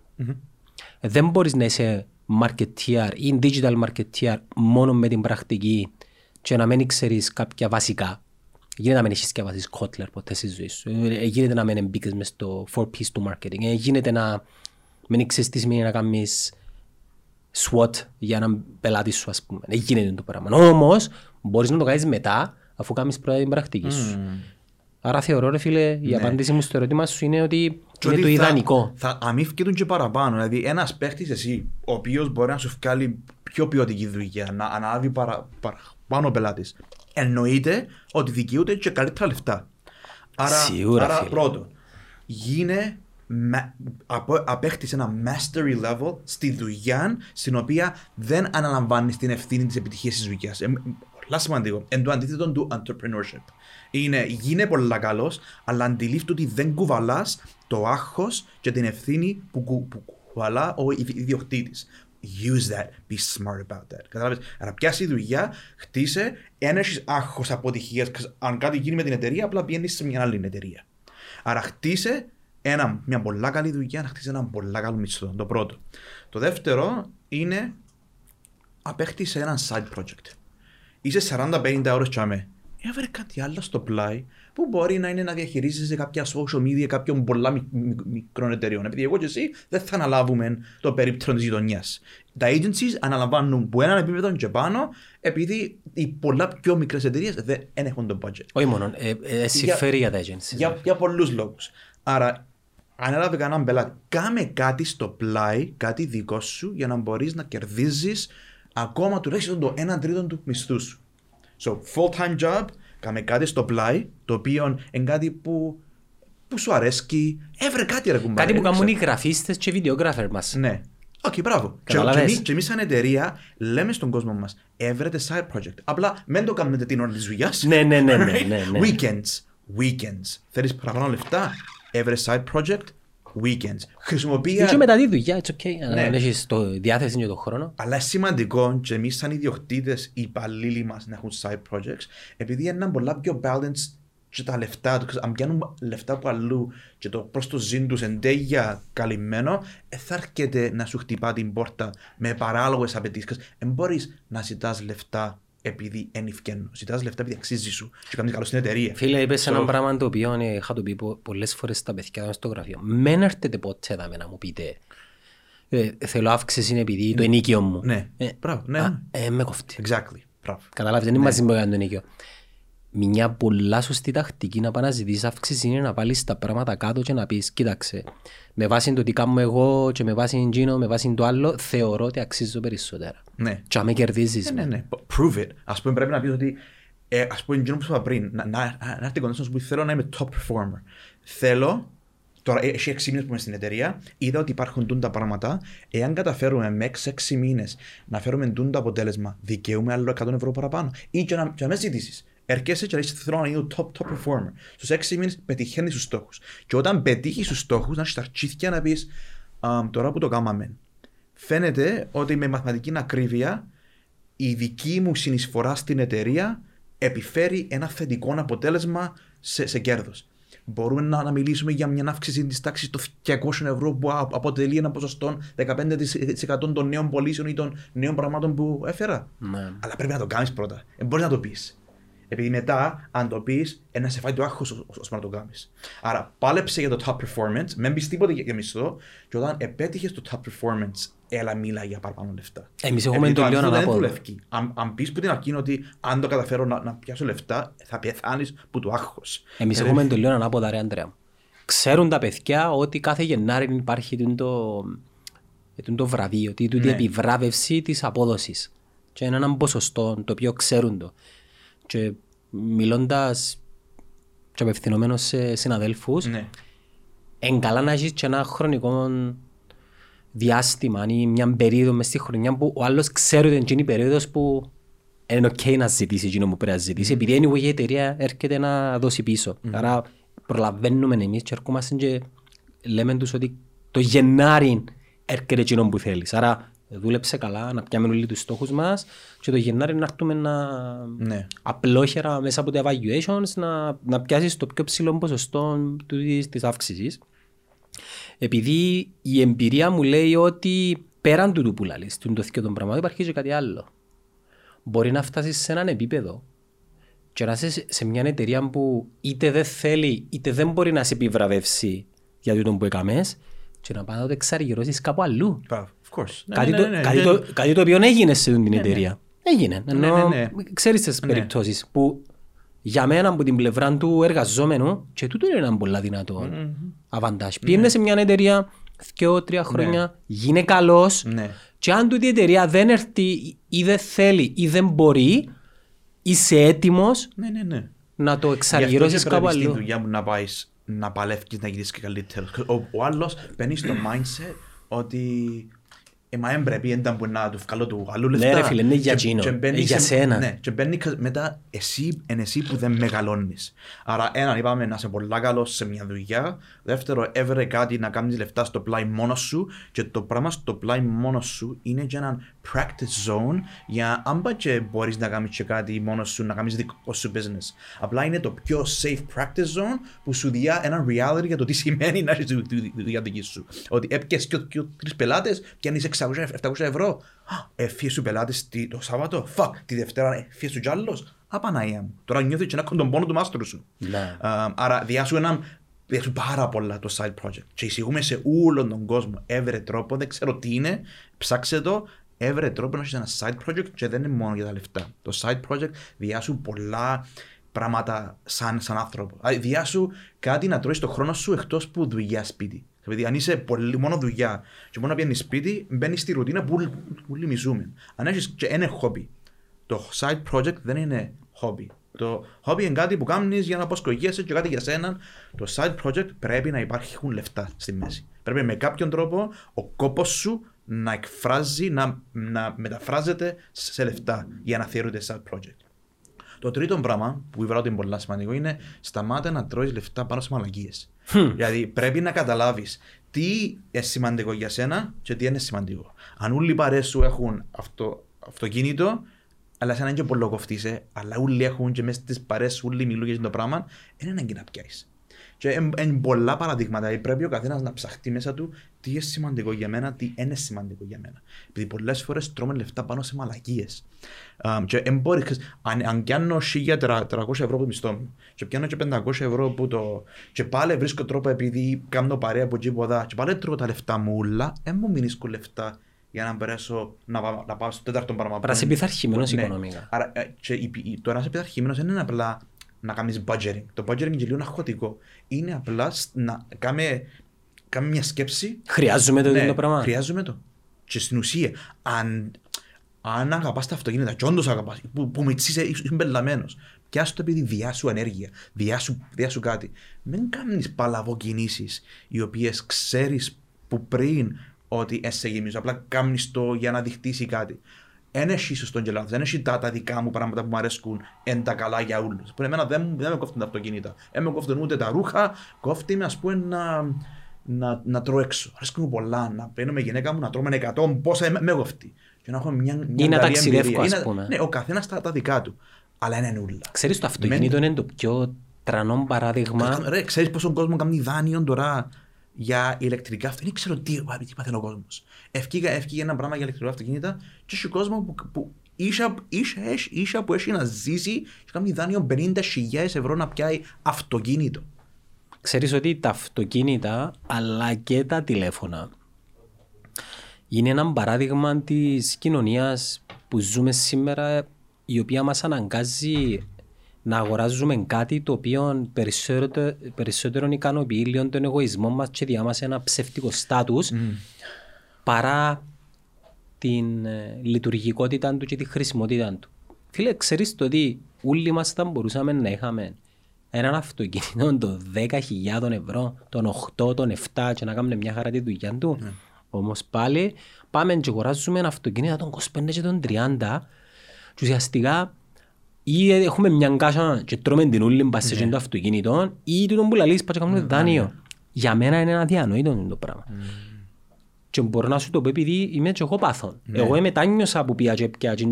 Δεν μπορείς να είσαι marketeer ή digital marketeer μόνο με την πρακτική και να μην ξέρεις κάποια βασικά. Γίνεται να μην έχεις και βάσεις Kotler ποτέ στη ζωή σου. Γίνεται να μην μπήκες μες στο 4P's του marketing. Γίνεται να μην ξέρεις τι σημαίνει να κάνεις SWOT για έναν πελάτη σου, ας πούμε. Γίνεται το πράγμα. Όμως μπορείς να το κάνεις μετά, αφού κάνεις πρώτα την πρακτική σου. Άρα θεωρώ, ρε φίλε, η απάντηση μου στο ερώτημα σου είναι ότι είναι το ιδανικό. Θα αμύφκετουν και παραπάνω. Δηλαδή, ένας παίχτης εσύ, ο οποίος μπορεί να σου βγάλει πιο ποιοτική δουλειά, να ανάβει παραπάνω πελάτης, εννοείται ότι δικαιούται και καλύτερα λεφτά. Άρα, σίγουρα, άρα πρώτο, γίνε απέκτησε ένα mastery level στη δουλειά, στην οποία δεν αναλαμβάνεις την ευθύνη της επιτυχίας της δουλειάς. Πολλά σημαντικό. Εν το αντίθετο του entrepreneurship. Γίνε πολλά καλός, αλλά αντιλήφτου ότι δεν κουβαλάς το άγχος και την ευθύνη που κουβαλά ο ιδιοκτήτης. Use that. Be smart about that. Κατάλαβες. Άρα πιάσει δουλειά, χτίσε, ένεχεις άγχος αποτυχίας. Αν κάτι γίνει με την εταιρεία, απλά πιένεις σε μια άλλη εταιρεία. Άρα χτίσε μια πολλά καλή δουλειά, να χτίσει έναν πολλά καλό μισθό. Το πρώτο. Το δεύτερο είναι απέκτησε έναν side project. Είσαι 40-50 ώρες τσάμε. Έβρε κάτι άλλο στο πλάι που μπορεί να είναι να διαχειρίζεσαι κάποια social media κάποιων πολλά μικρών εταιρεών. Επειδή εγώ και εσύ δεν θα αναλάβουμε το περίπτερο της γειτονιάς. Τα agencies αναλαμβάνουν που έναν επίπεδο και πάνω, επειδή οι πολλά πιο μικρές εταιρείες δεν έχουν το budget. Όχι μόνο, συμφέρει για τα agencies. Για πολλούς λόγους. Άρα, αν έλαβε κανέναν πελάτη, κάνε κάτι στο πλάι, κάτι δικό σου, για να μπορείς να κερδίζεις ακόμα τουλάχιστον το 1 τρίτο του μισθού σου. So, full-time job, κάνε κάτι στο πλάι, το οποίο είναι κάτι που σου αρέσκει. Έβρε κάτι, ρε κουμπάρε. Κάτι που κάνουν οι γραφίστες και οι βιντεογράφερ μας. Ναι. Οκ, μπράβο. Και εμείς σαν εταιρεία λέμε στον κόσμο μας, έβρετε side project. Απλά μην το κάνετε την ώρα της δουλειάς. Ναι. Weekends. Θέλεις παραπάνω λεφτά. Every side project, weekends. Χρησιμοποιεί. Και μετά τη δουλειά, it's okay. Αν έχεις το διάθεση για τον χρόνο. Αλλά σημαντικό και εμείς, σαν ιδιοκτήτες, οι υπαλλήλοι μας να έχουν side projects, επειδή είναι πολλά πιο balanced και τα λεφτά του. Αν πιάνουν λεφτά από αλλού και το προς το ζήν τους εν τέλεια καλυμμένο, θα έρχεται να σου χτυπά την πόρτα με παράλογες απαιτήσεις. Δεν μπορείς να ζητάς λεφτά επειδή εν ευκαινώ. Ζητάς λεφτά επειδή αξίζει σου και κάνεις καλό στην εταιρεία. Φίλε, είπες έναν πράγμα το οποίο είχα το πει πολλές φορές στα παιδιά στο γραφείο. Μην έρθετε ποτέ εδώ να μου πείτε θέλω αύξηση είναι επειδή το ενοίκιο μου. Ναι, μπράβο, ναι. Με κοφτεί. Exactly, μπράβο. Καταλάβετε, δεν είμαστε μαζί με το ενοίκιο. Μια πολλά σωστή τακτική να πάνε να ζητήσεις αύξηση είναι να βάλεις τα πράγματα κάτω και να πεις, κοίταξε, με βάση το τι κάνω εγώ και με βάση εντζίνο, με βάση το άλλο, θεωρώ ότι αξίζω περισσότερα. Ναι. Και αν με κερδίζεις. Ναι. Prove it. Ας πούμε, πρέπει να πεις ότι, ας πούμε, εντζίνο που σου είπα πριν, να έρθει κοντά που θέλω να είμαι top performer. Θέλω, τώρα, έχει 6 μήνες που είμαι στην εταιρεία, είδα ότι υπάρχουν τούντα πράγματα. Εάν καταφέρουμε με 6 μήνες να φέρουμε τούντα αποτέλεσμα, δικαιούμαι άλλο 100 ευρώ παραπάνω ή και να με ζητήσεις. Έρχεσαι και λέει: θέλω να είναι top performer. Στους 6 μήνες πετυχαίνεις τους στόχους. Και όταν πετύχεις τους στόχους, να σου ταρτσίθηκε να πεις: τώρα που το κάμαμε, φαίνεται ότι με μαθηματική ακρίβεια η δική μου συνεισφορά στην εταιρεία επιφέρει ένα θετικό αποτέλεσμα σε κέρδος. Μπορούμε να μιλήσουμε για μια αύξηση της τάξης των 200 ευρώ που αποτελεί ένα ποσοστό 15% των νέων πωλήσεων ή των νέων πραγμάτων που έφερα. Ναι. Αλλά πρέπει να το κάνεις πρώτα. Μπορείς να το πεις. Επειδή μετά, αν το πεις, να σε φάει το άγχος ώστε να το κάνεις. Άρα, πάλεψε για το top performance, μην πεις τίποτα για μισθό, και όταν επέτυχες το top performance, έλα μιλά για παραπάνω λεφτά. Εμείς έχουμε το λιώνα να πω. Αν πεις που την αρκεί ότι αν το καταφέρω να πιάσω λεφτά, θα πεθάνεις που το άγχος. Εμείς έχουμε το λιώνα να πω, ρε Αντρέα. Ξέρουν τα παιδιά ότι κάθε Γενάρη υπάρχει το βραβείο, την επιβράβευση της απόδοσης. Και είναι έναν ποσοστό το οποίο ξέρουν το. Και μιλώντας και απευθυνόμενος σε συναδέλφους, είναι καλά να έχεις και ένα χρονικό διάστημα ή μια περίοδο μες στη χρονιά που ο άλλος ξέρει ότι είναι η περίοδος που είναι ok να ζητήσει εκείνο που πρέπει να ζητήσει, επειδή anyway, η εταιρεία έρχεται να δώσει πίσω. Άρα προλαβαίνουμε εμείς και έρχομαστε και λέμε τους ότι το Γενάρη έρχεται εκείνο που θέλεις. Άρα, δούλεψε καλά, να πιάμε όλοι τους στόχους μας και το Γενάρη να έρθουμε απλόχερα μέσα από τα evaluations να πιάσεις το πιο ψηλό ποσοστό της αύξησης. Επειδή η εμπειρία μου λέει ότι πέραν του που λαλείς, του ντοθήκιο των πραγμάτων υπάρχει και κάτι άλλο. Μπορεί να φτάσεις σε έναν επίπεδο και να είσαι σε μια εταιρεία που είτε δεν θέλει είτε δεν μπορεί να σε επιβραβεύσει για τον που έκαμες και να πάνε να το εξαργυρώσεις κάπου αλλού. Κάτι το οποίο έγινε σε την εταιρεία. Έγινε. Ξέρεις τις περιπτώσεις που για μένα από την πλευρά του εργαζόμενου και τούτο είναι ένα πολύ δυνατό αβαντάζ. Πήγαινε σε μια εταιρεία 2-3 χρόνια, γίνε καλός και αν τούτη η εταιρεία δεν έρθει ή δεν θέλει ή δεν μπορεί, είσαι έτοιμος να το εξαργυρώσεις κάπου αλλού. Γι' αυτό και πρέπει στη δουλειά μου να πάει να παλεύεις να γίνεις και καλύτερο. Ο άλλος παίρνει στο mindset ότι μα έμπρεπε ήταν που να του βγάλω του αλλού λεφτά. Ναι ρε φίλε, είναι για εκείνο, για σένα. Ναι, και παίρνει μετά εσύ που δεν μεγαλώνεις. Άρα έναν είπαμε να είσαι πολλά καλός σε μια δουλειά. Δεύτερο, έβρε κάτι να κάνεις λεφτά στο πλάι μόνος σου. Και το πράγμα στο πλάι μόνος σου είναι και έναν practice zone για αν πάει και μπορείς να κάνεις και κάτι μόνος σου, να κάνεις δικό σου business. Απλά είναι το πιο safe practice zone που σου δίνει έναν reality για το τι σημαίνει να έχεις δουλειά δική σου. Ότι έπιες και τρεις πελάτες και αν είσαι 600-700 ευρώ, έφυγε σου πελάτες το Σάββατο, τη Δευτέρα έφυγε σου κι άλλος, απαναία μου. Τώρα νιώθεις και να έχουν τον πόνο του μάστρου σου. Άρα διάσου έναν διάσου πάρα πολλά το side project και εισηγούμε σε όλον τον κόσμο, έβρε τρόπο, δεν ξέρω τι είναι, ψάξε το, έβρε τρόπο να έχεις ένα side project και δεν είναι μόνο για τα λεφτά. Το side project διάσου πολλά πράγματα σαν άνθρωπο. Διάσου κάτι να τρώεις το χρόνο σου εκτός που δουλειά σπίτι. Δηλαδή, αν είσαι μόνο δουλειά και μόνο να πιάνεις σπίτι, μπαίνεις στη ρουτίνα που λιμιζούμε. Αν έχεις και ένα χόμπι, το side project δεν είναι χόμπι. Το χόμπι είναι κάτι που κάνεις για να αποσκογιέσαι και κάτι για σένα. Το side project πρέπει να υπάρχουν λεφτά στη μέση. Πρέπει με κάποιον τρόπο ο κόπος σου να εκφράζει, να μεταφράζεται σε λεφτά για να θεωρείται side project. Το τρίτο πράγμα που βράδυ είναι πολύ σημαντικό είναι σταμάτα να τρώεις λεφτά πάνω σε μαλακίες. Δηλαδή πρέπει να καταλάβεις τι είναι σημαντικό για σένα και τι είναι σημαντικό. Αν όλοι οι παρέες σου έχουν αυτοκίνητο, αλλά εσένα είναι και πολλοκοφτήσε, αλλά όλοι έχουν και μέσα στις παρέες σου όλοι μιλούν για το πράγμα, είναι ανάγκη να πιάσεις. Και εν πολλά παραδείγματα πρέπει ο καθένας να ψαχτεί μέσα του τι είναι σημαντικό για μένα, τι είναι σημαντικό για μένα. Επειδή πολλές φορές τρώμε λεφτά πάνω σε μαλακίες. Και αν πιάνω 1.300 ευρώ που μισθώ μου και πιάνω και 500 ευρώ που το... και πάλι βρίσκω τρόπο επειδή κάνω παρέα από εκεί ποδά και πάλι τρώω τα λεφτά μου όλα, δεν μου μηνίσκω λεφτά για να περάσω να πάω στο τέταρτο παραπάνω. Άρα σε πειθαρχημένος οικονομικά. Άρα το να σε πειθαρχημένος είναι απλά να κάνεις budgeting. Το budgeting είναι λίγο αγχωτικό. Είναι απλά να κάνουμε μια σκέψη. Χρειάζομαι το ίδιο πράγμα. Χρειάζομαι το. Και στην ουσία, αν αγαπάς τα αυτοκίνητα, και όντως αγαπάς, που μητσίσαι, είσαι μπελαμένος, πιάσου το επειδή διάσου ενέργεια, διάσου κάτι. Μην κάνεις παλαβοκινήσεις, οι οποίες ξέρεις που πριν ότι σε γεμίζουν. Απλά κάνεις το για να διχτήσει κάτι. Δεν έχει σωστό και λάθος, δεν έχει τα δικά μου πράγματα που μου αρέσκουν εν τα καλά για όλους. Που εμένα δεν με κόφτουν τα αυτοκίνητα, δεν με κόφτουν ούτε τα ρούχα, κόφτει με ας πούμε να τρώω έξω. Αρέσκουν μου πολλά, να παίρνω με γυναίκα μου, να τρώω με 100, πόσα με κόφτει. Και να έχω μια ή να ταξιδεύω ας πούμε. Ναι, ο καθένας τα δικά του, αλλά είναι νουλά. Ξέρεις το αυτοκίνητο είναι το πιο τρανό παράδειγμα. Ρε, ξέρεις πόσο κόσμο κάνει δάνειο τώρα για ηλεκτρικά αυτοκίνητα. Δεν ξέρω τι παθαίνει ο κόσμος. Έφυγε ένα πράγμα για ηλεκτρικά αυτοκίνητα και έχει κόσμο που ίσα που έχει να ζήσει και κάνει δάνειο 50.000 ευρώ να πιάει αυτοκίνητο. Ξέρεις ότι τα αυτοκίνητα αλλά και τα τηλέφωνα είναι ένα παράδειγμα της κοινωνίας που ζούμε σήμερα, η οποία μας αναγκάζει να αγοράζουμε κάτι το οποίο περισσότερο ικανοποιεί λίγο τον εγωισμό μας και διάμασε ένα ψεύτικο στάτους παρά την λειτουργικότητα του και τη χρησιμότητα του. Φίλε, ξέρεις το ότι όλοι μας θα μπορούσαμε να είχαμε έναν αυτοκίνητο των 10.000 ευρώ, των 8, των 7 και να κάνουμε μια χαρά τη δουλειά του. Όμως πάλι πάμε και αγοράζουμε ένα αυτοκίνητο των 25 και των 30 και ουσιαστικά ή έχουμε μια κάσα και τρώμε την ούλη μπας σε το αυτοκίνητο ή τον πουλαλείς πας και κάνουμε δάνειο. Για μένα είναι ένα διανοήτο το πράγμα. Και μπορώ να σου το πω επειδή είμαι και εγώ πάθον. Εγώ μετάνιωσα που πια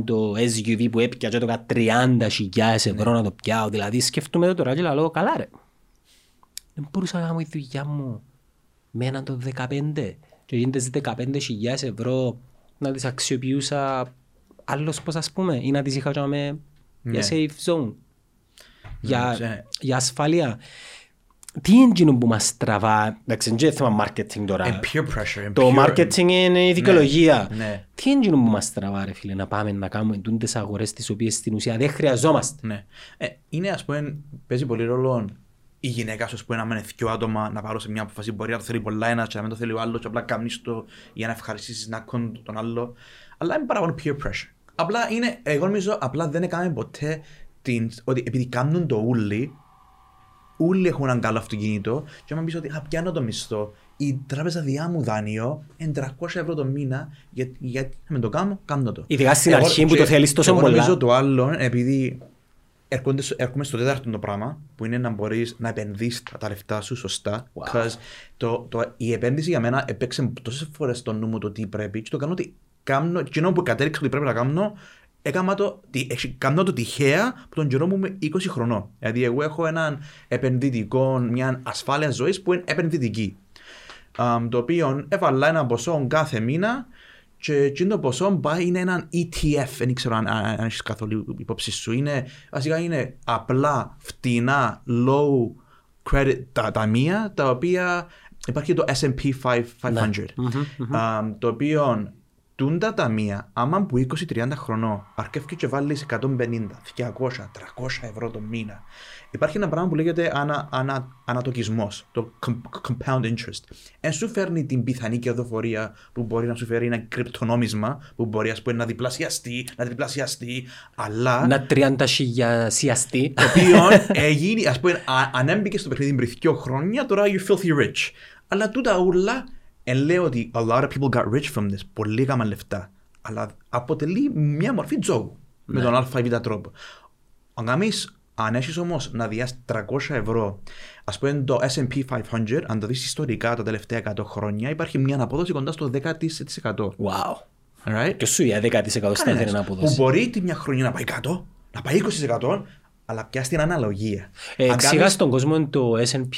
το SUV που έπια και το 30.000 ευρώ να το πιάω. Δηλαδή σκεφτούμε το τώρα και λέω καλά ρε. Δεν μπορούσα να κάνω η δουλειά μου με έναν το 15 και γίνοντας 15.000 ευρώ να τις αξιοποιούσα άλλος πώς ας πούμε ή να τις είχα για safe zone, για ασφαλεία. τι είναι που μας τραβά, εντάξει, είναι θέμα marketing τώρα. Το marketing είναι η δικαιολογία. Τι είναι που μας τραβά, ρε φίλε, να πάμε να κάνουμε τούντες αγορές τις οποίες στην ουσία δεν χρειαζόμαστε. Είναι, ας πούμε, παίζει πολύ ρόλο η γυναίκα σου που είναι δύο άτομα να πάρω σε μια αποφασή. Μπορεί να το θέλει πολλά ένα και να μην το θέλει ο άλλος και απλά καμνείς το για να ευχαριστήσεις να κοντ τον άλλο. Αλλά είναι παραπάνω peer pressure. Απλά είναι, εγώ νομίζω, απλά δεν έκαμε ποτέ την, ότι επειδή κάνουν το ούλι, όλοι έχουν έναν καλό αυτοκίνητο και άμα πεις ότι πιάνω το μισθό, η τράπεζα διά μου δάνειο εν 300 ευρώ το μήνα, γιατί να με το κάνω, κάνω το. Ειδικά στην αρχή που το θέλεις τόσο πολλά. Εγώ νομίζω το άλλο, επειδή έρχομαι στο τέταρτο το πράγμα, που είναι να μπορείς να επενδύσεις τα λεφτά σου σωστά. Wow. Η επένδυση για μένα έπαιξε τόσες φορές στο νου μου το τι πρέπει και το κάνω ότι κάνω, κοινό που κατέληξα ότι πρέπει να κάνω, έκανα το τυχαία από τον καιρό μου με 20 χρονών. Δηλαδή, εγώ έχω έναν επενδυτικό, μια ασφάλεια ζωής που είναι επενδυτική. Το οποίο έβαλα ένα ποσό κάθε μήνα και το ποσό πάει είναι έναν ETF. Δεν ξέρω αν έχεις καθόλου υπόψη σου. Είναι, βασικά είναι απλά φτηνά low credit ταμεία τα οποία υπάρχει το S&P 500. Ναι. Το οποίο τούντα ταμεία, άμα που 20-30 χρονών, αρκεύει και βάλεις 150, 200, 300 ευρώ το μήνα. Υπάρχει ένα πράγμα που λέγεται ανατοκισμός, το compound interest. Εν σου φέρνει την πιθανή κερδοφορία που μπορεί να σου φέρει ένα κρυπτονόμισμα, που μπορεί ας πούμε, να διπλασιαστεί, να τριπλασιαστεί, αλλά. Να τριαντασιαστεί. Το οποίο έγινε, ας πούμε, αν έμπαικε στο παιχνίδι πριν 2 χρόνια, τώρα you're filthy rich. Αλλά τούτα ούλα. Λέω ότι a lot of people got rich from this. Πολλοί έκαναν λεφτά. Αλλά αποτελεί μια μορφή τζόγου. Ναι. Με τον α ή β τρόπο. Αν έχεις όμως να διάσεις 300 ευρώ, ας πούμε το S&P 500, αν το δεις ιστορικά τα τελευταία 100 χρόνια, υπάρχει μια αναπόδοση κοντά στο 10%. Wow. Right? Και σου για 10% στέλνει την αναπόδοση. Που μπορεί τη μια χρονιά να πάει κάτω, να πάει 20%. Αλλά πια στην αναλογία. Εξηγά στον κόσμο το S&P.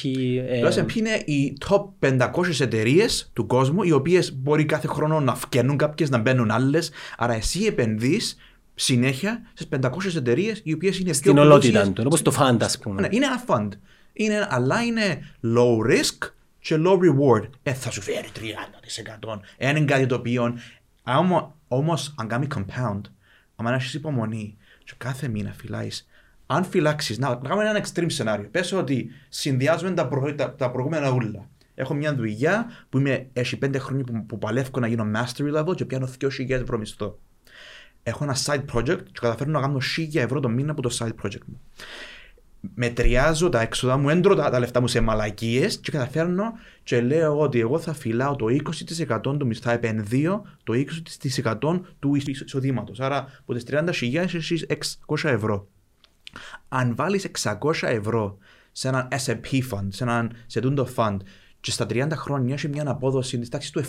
Το S&P είναι οι top 500 εταιρείες του κόσμου, οι οποίες μπορεί κάθε χρόνο να φκαινούν κάποιες, να μπαίνουν άλλες. Άρα εσύ επενδύεις συνέχεια στις 500 εταιρείες, οι οποίες είναι στην ολότητα του, όπως το fund, ας πούμε. Ναι, είναι ένα fund. Είναι, αλλά είναι low risk και low reward. Θα σου φέρει 30%. Έναν κάτι το οποίο. Όμως, αν κάνει compound, αν έχεις υπομονή, και κάθε μήνα φυλάεις. Αν φυλάξεις, να κάνουμε ένα extreme σενάριο. Πες ότι συνδυάζουμε τα προηγούμενα ούλα. Έχω μια δουλειά που έχει 5 χρόνια που παλεύω να γίνω mastery level και πιάνω 2.000 ευρώ μισθό. Έχω ένα side project και καταφέρνω να κάνω 1.000 ευρώ το μήνα από το side project μου. Μετριάζω τα έξοδα μου, έντρω τα λεφτά μου σε μαλακίες και καταφέρνω και λέω ότι εγώ θα φυλάω το 20% του μισθά, επενδύω το 20% του εισοδήματος. Άρα από τις 30.000 έχεις 600 ευρώ. Αν βάλεις 600 ευρώ σε έναν S&P fund, σε τούντο fund, και στα 30 χρόνια έχει μια αναπόδοση της τάξης του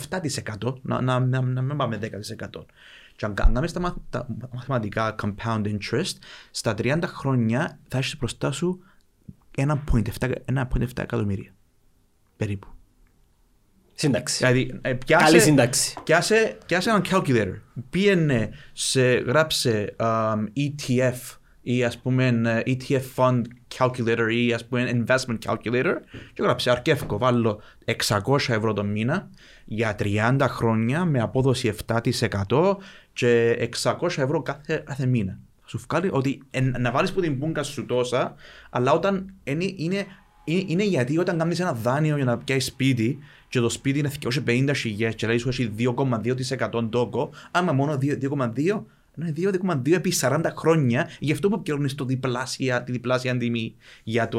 7%, να μην πάμε 10%. Και αν κάνουμε τα μαθηματικά compound interest, στα 30 χρόνια θα έχεις μπροστά σου 1,7 εκατομμύρια. Περίπου. Σύνταξη. Δηλαδή, καλή σύνταξη. Πιάσε έναν calculator. Πήγαινε, γράψε ETF, ή ας πούμε ETF fund calculator ή ας πούμε investment calculator και γράψε αρκεύκο, βάλω 600 ευρώ το μήνα για 30 χρόνια με απόδοση 7% και 600 ευρώ κάθε μήνα. Σου βγάλει ότι να βάλεις που την πούγκα σου τόσα, αλλά όταν είναι γιατί όταν κάνεις ένα δάνειο για να πιάσεις σπίτι και το σπίτι είναι 250.000 και λέει σου έχει 2,2% τόκο, άμα μόνο 2,2%, είναι 2,2 επί 40 χρόνια, γι' αυτό που πιέρνεις τη διπλάσια τιμή για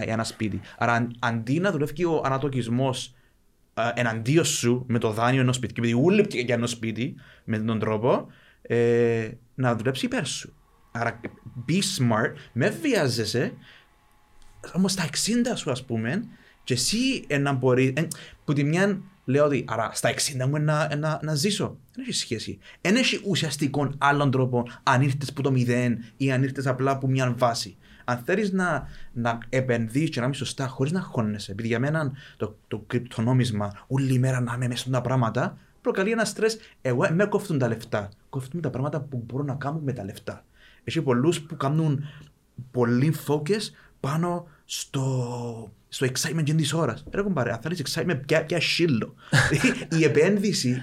ένα σπίτι. Άρα αντί να δουλεύει ο ανατοκισμός εναντίον σου με το δάνειο ενός σπιτιού, επειδή ούλεπτε για ενός σπίτι με τον τρόπο, να δουλέψει υπέρ σου. Άρα be smart, με βιάζεσαι, όμως στα 60 σου ας πούμε, και εσύ να μπορείς, που τη μιαν, λέω ότι άρα στα 60 μου να ζήσω. Δεν έχει σχέση. Δεν έχει ουσιαστικών άλλων τρόπων αν ήρθες που το 0 ή αν ήρθες απλά από μια βάση. Αν θέλεις να επενδύσεις και να είμαι σωστά χωρίς να χώνεσαι, επειδή για μένα το κρυπτονόμισμα όλη μέρα να είμαι μέσα στα πράγματα, προκαλεί ένα στρες. Εγώ με κόφτουν τα λεφτά. Κόφτουν τα πράγματα που μπορώ να κάνω με τα λεφτά. Έχει πολλούς που κάνουν πολύ focus πάνω στο στο excitement και της ώρας. Ρε κουμπάρε, αν θέλεις excitement, πια σύλλο. Η επένδυση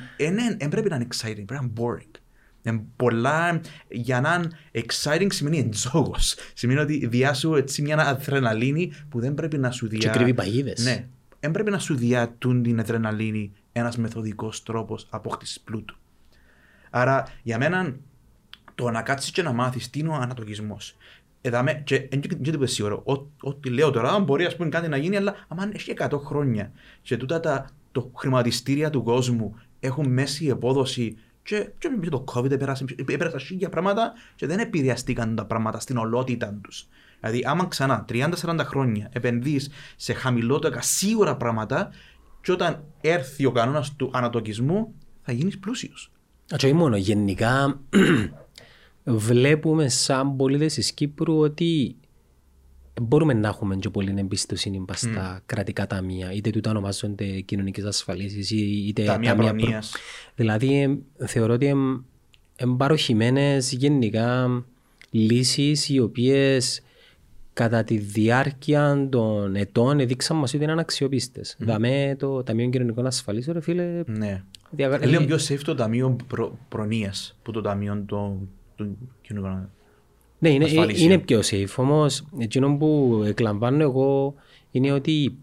δεν πρέπει να είναι exciting, πρέπει να είναι boring. Πολλά, για να είναι exciting σημαίνει εντζόγος. Σημαίνει ότι διάσου έτσι μια αδρεναλίνη που δεν πρέπει να σου διά... Και κρύβει παγίδες. Ναι, δεν πρέπει να σου διατούν την αδρεναλίνη ένας μεθοδικός τρόπος απόκτησης πλούτου. Άρα για μένα το να κάτσεις και να μάθεις τι είναι ο ανατοκισμός. Εδάμε, και τίποτε σίγουρο, ό,τι λέω τώρα μπορεί ας πούμε, κάτι να γίνει, αλλά άμα έχει 100 χρόνια και τούτα το χρηματιστήρια του κόσμου έχουν μέση επόδοση και με το COVID έπαιρασαν χίλια πράγματα και δεν επηρεαστήκαν τα πράγματα στην ολότητα τους. Δηλαδή άμα ξανά 30-40 χρόνια επενδύεις σε χαμηλότερα σίγουρα πράγματα και όταν έρθει ο κανόνας του ανατοκισμού θα γίνεις πλούσιος. Και μόνο γενικά... Βλέπουμε σαν πολίτες της Κύπρου ότι μπορούμε να έχουμε και πολύ εμπιστοσύνη στα κρατικά ταμεία, είτε τούτα ονομάζονται κοινωνικές ασφαλίσεις, είτε ταμεία προνοίας. Δηλαδή θεωρώ ότι παροχημένες γενικά λύσεις οι οποίες κατά τη διάρκεια των ετών δείξαν μας ότι είναι αναξιοπίστες. Δηλαδή το Ταμείο Κοινωνικών Ασφαλίσεων, φίλε... Ναι. Λέω πιο safe το Ταμείο Προνοίας που το Ταμείο των... Ναι, είναι πιο safe. Όμως, εκείνο που εκλαμβάνω εγώ είναι ότι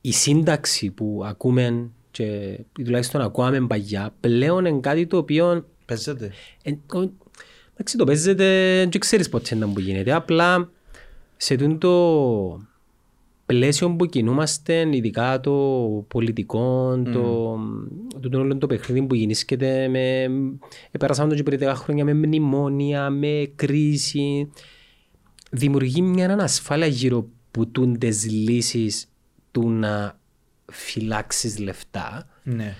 η σύνταξη που ακούμε και τουλάχιστον ακούαμε παγιά πλέον είναι κάτι το οποίο παίζεται. Εντάξει, το παίζεται, δεν ξέρεις πότε να μου γίνεται. Απλά σε το πλαίσιο που κινούμαστε, ειδικά το πολιτικό, το όλο το παιχνίδι που γεννήσκεται, πέρασαν και πριν 10 χρόνια με μνημόνια, με κρίση, δημιουργεί μια ανασφάλεια γύρω που τούντες λύσεις του να φυλάξεις λεφτά. Ναι.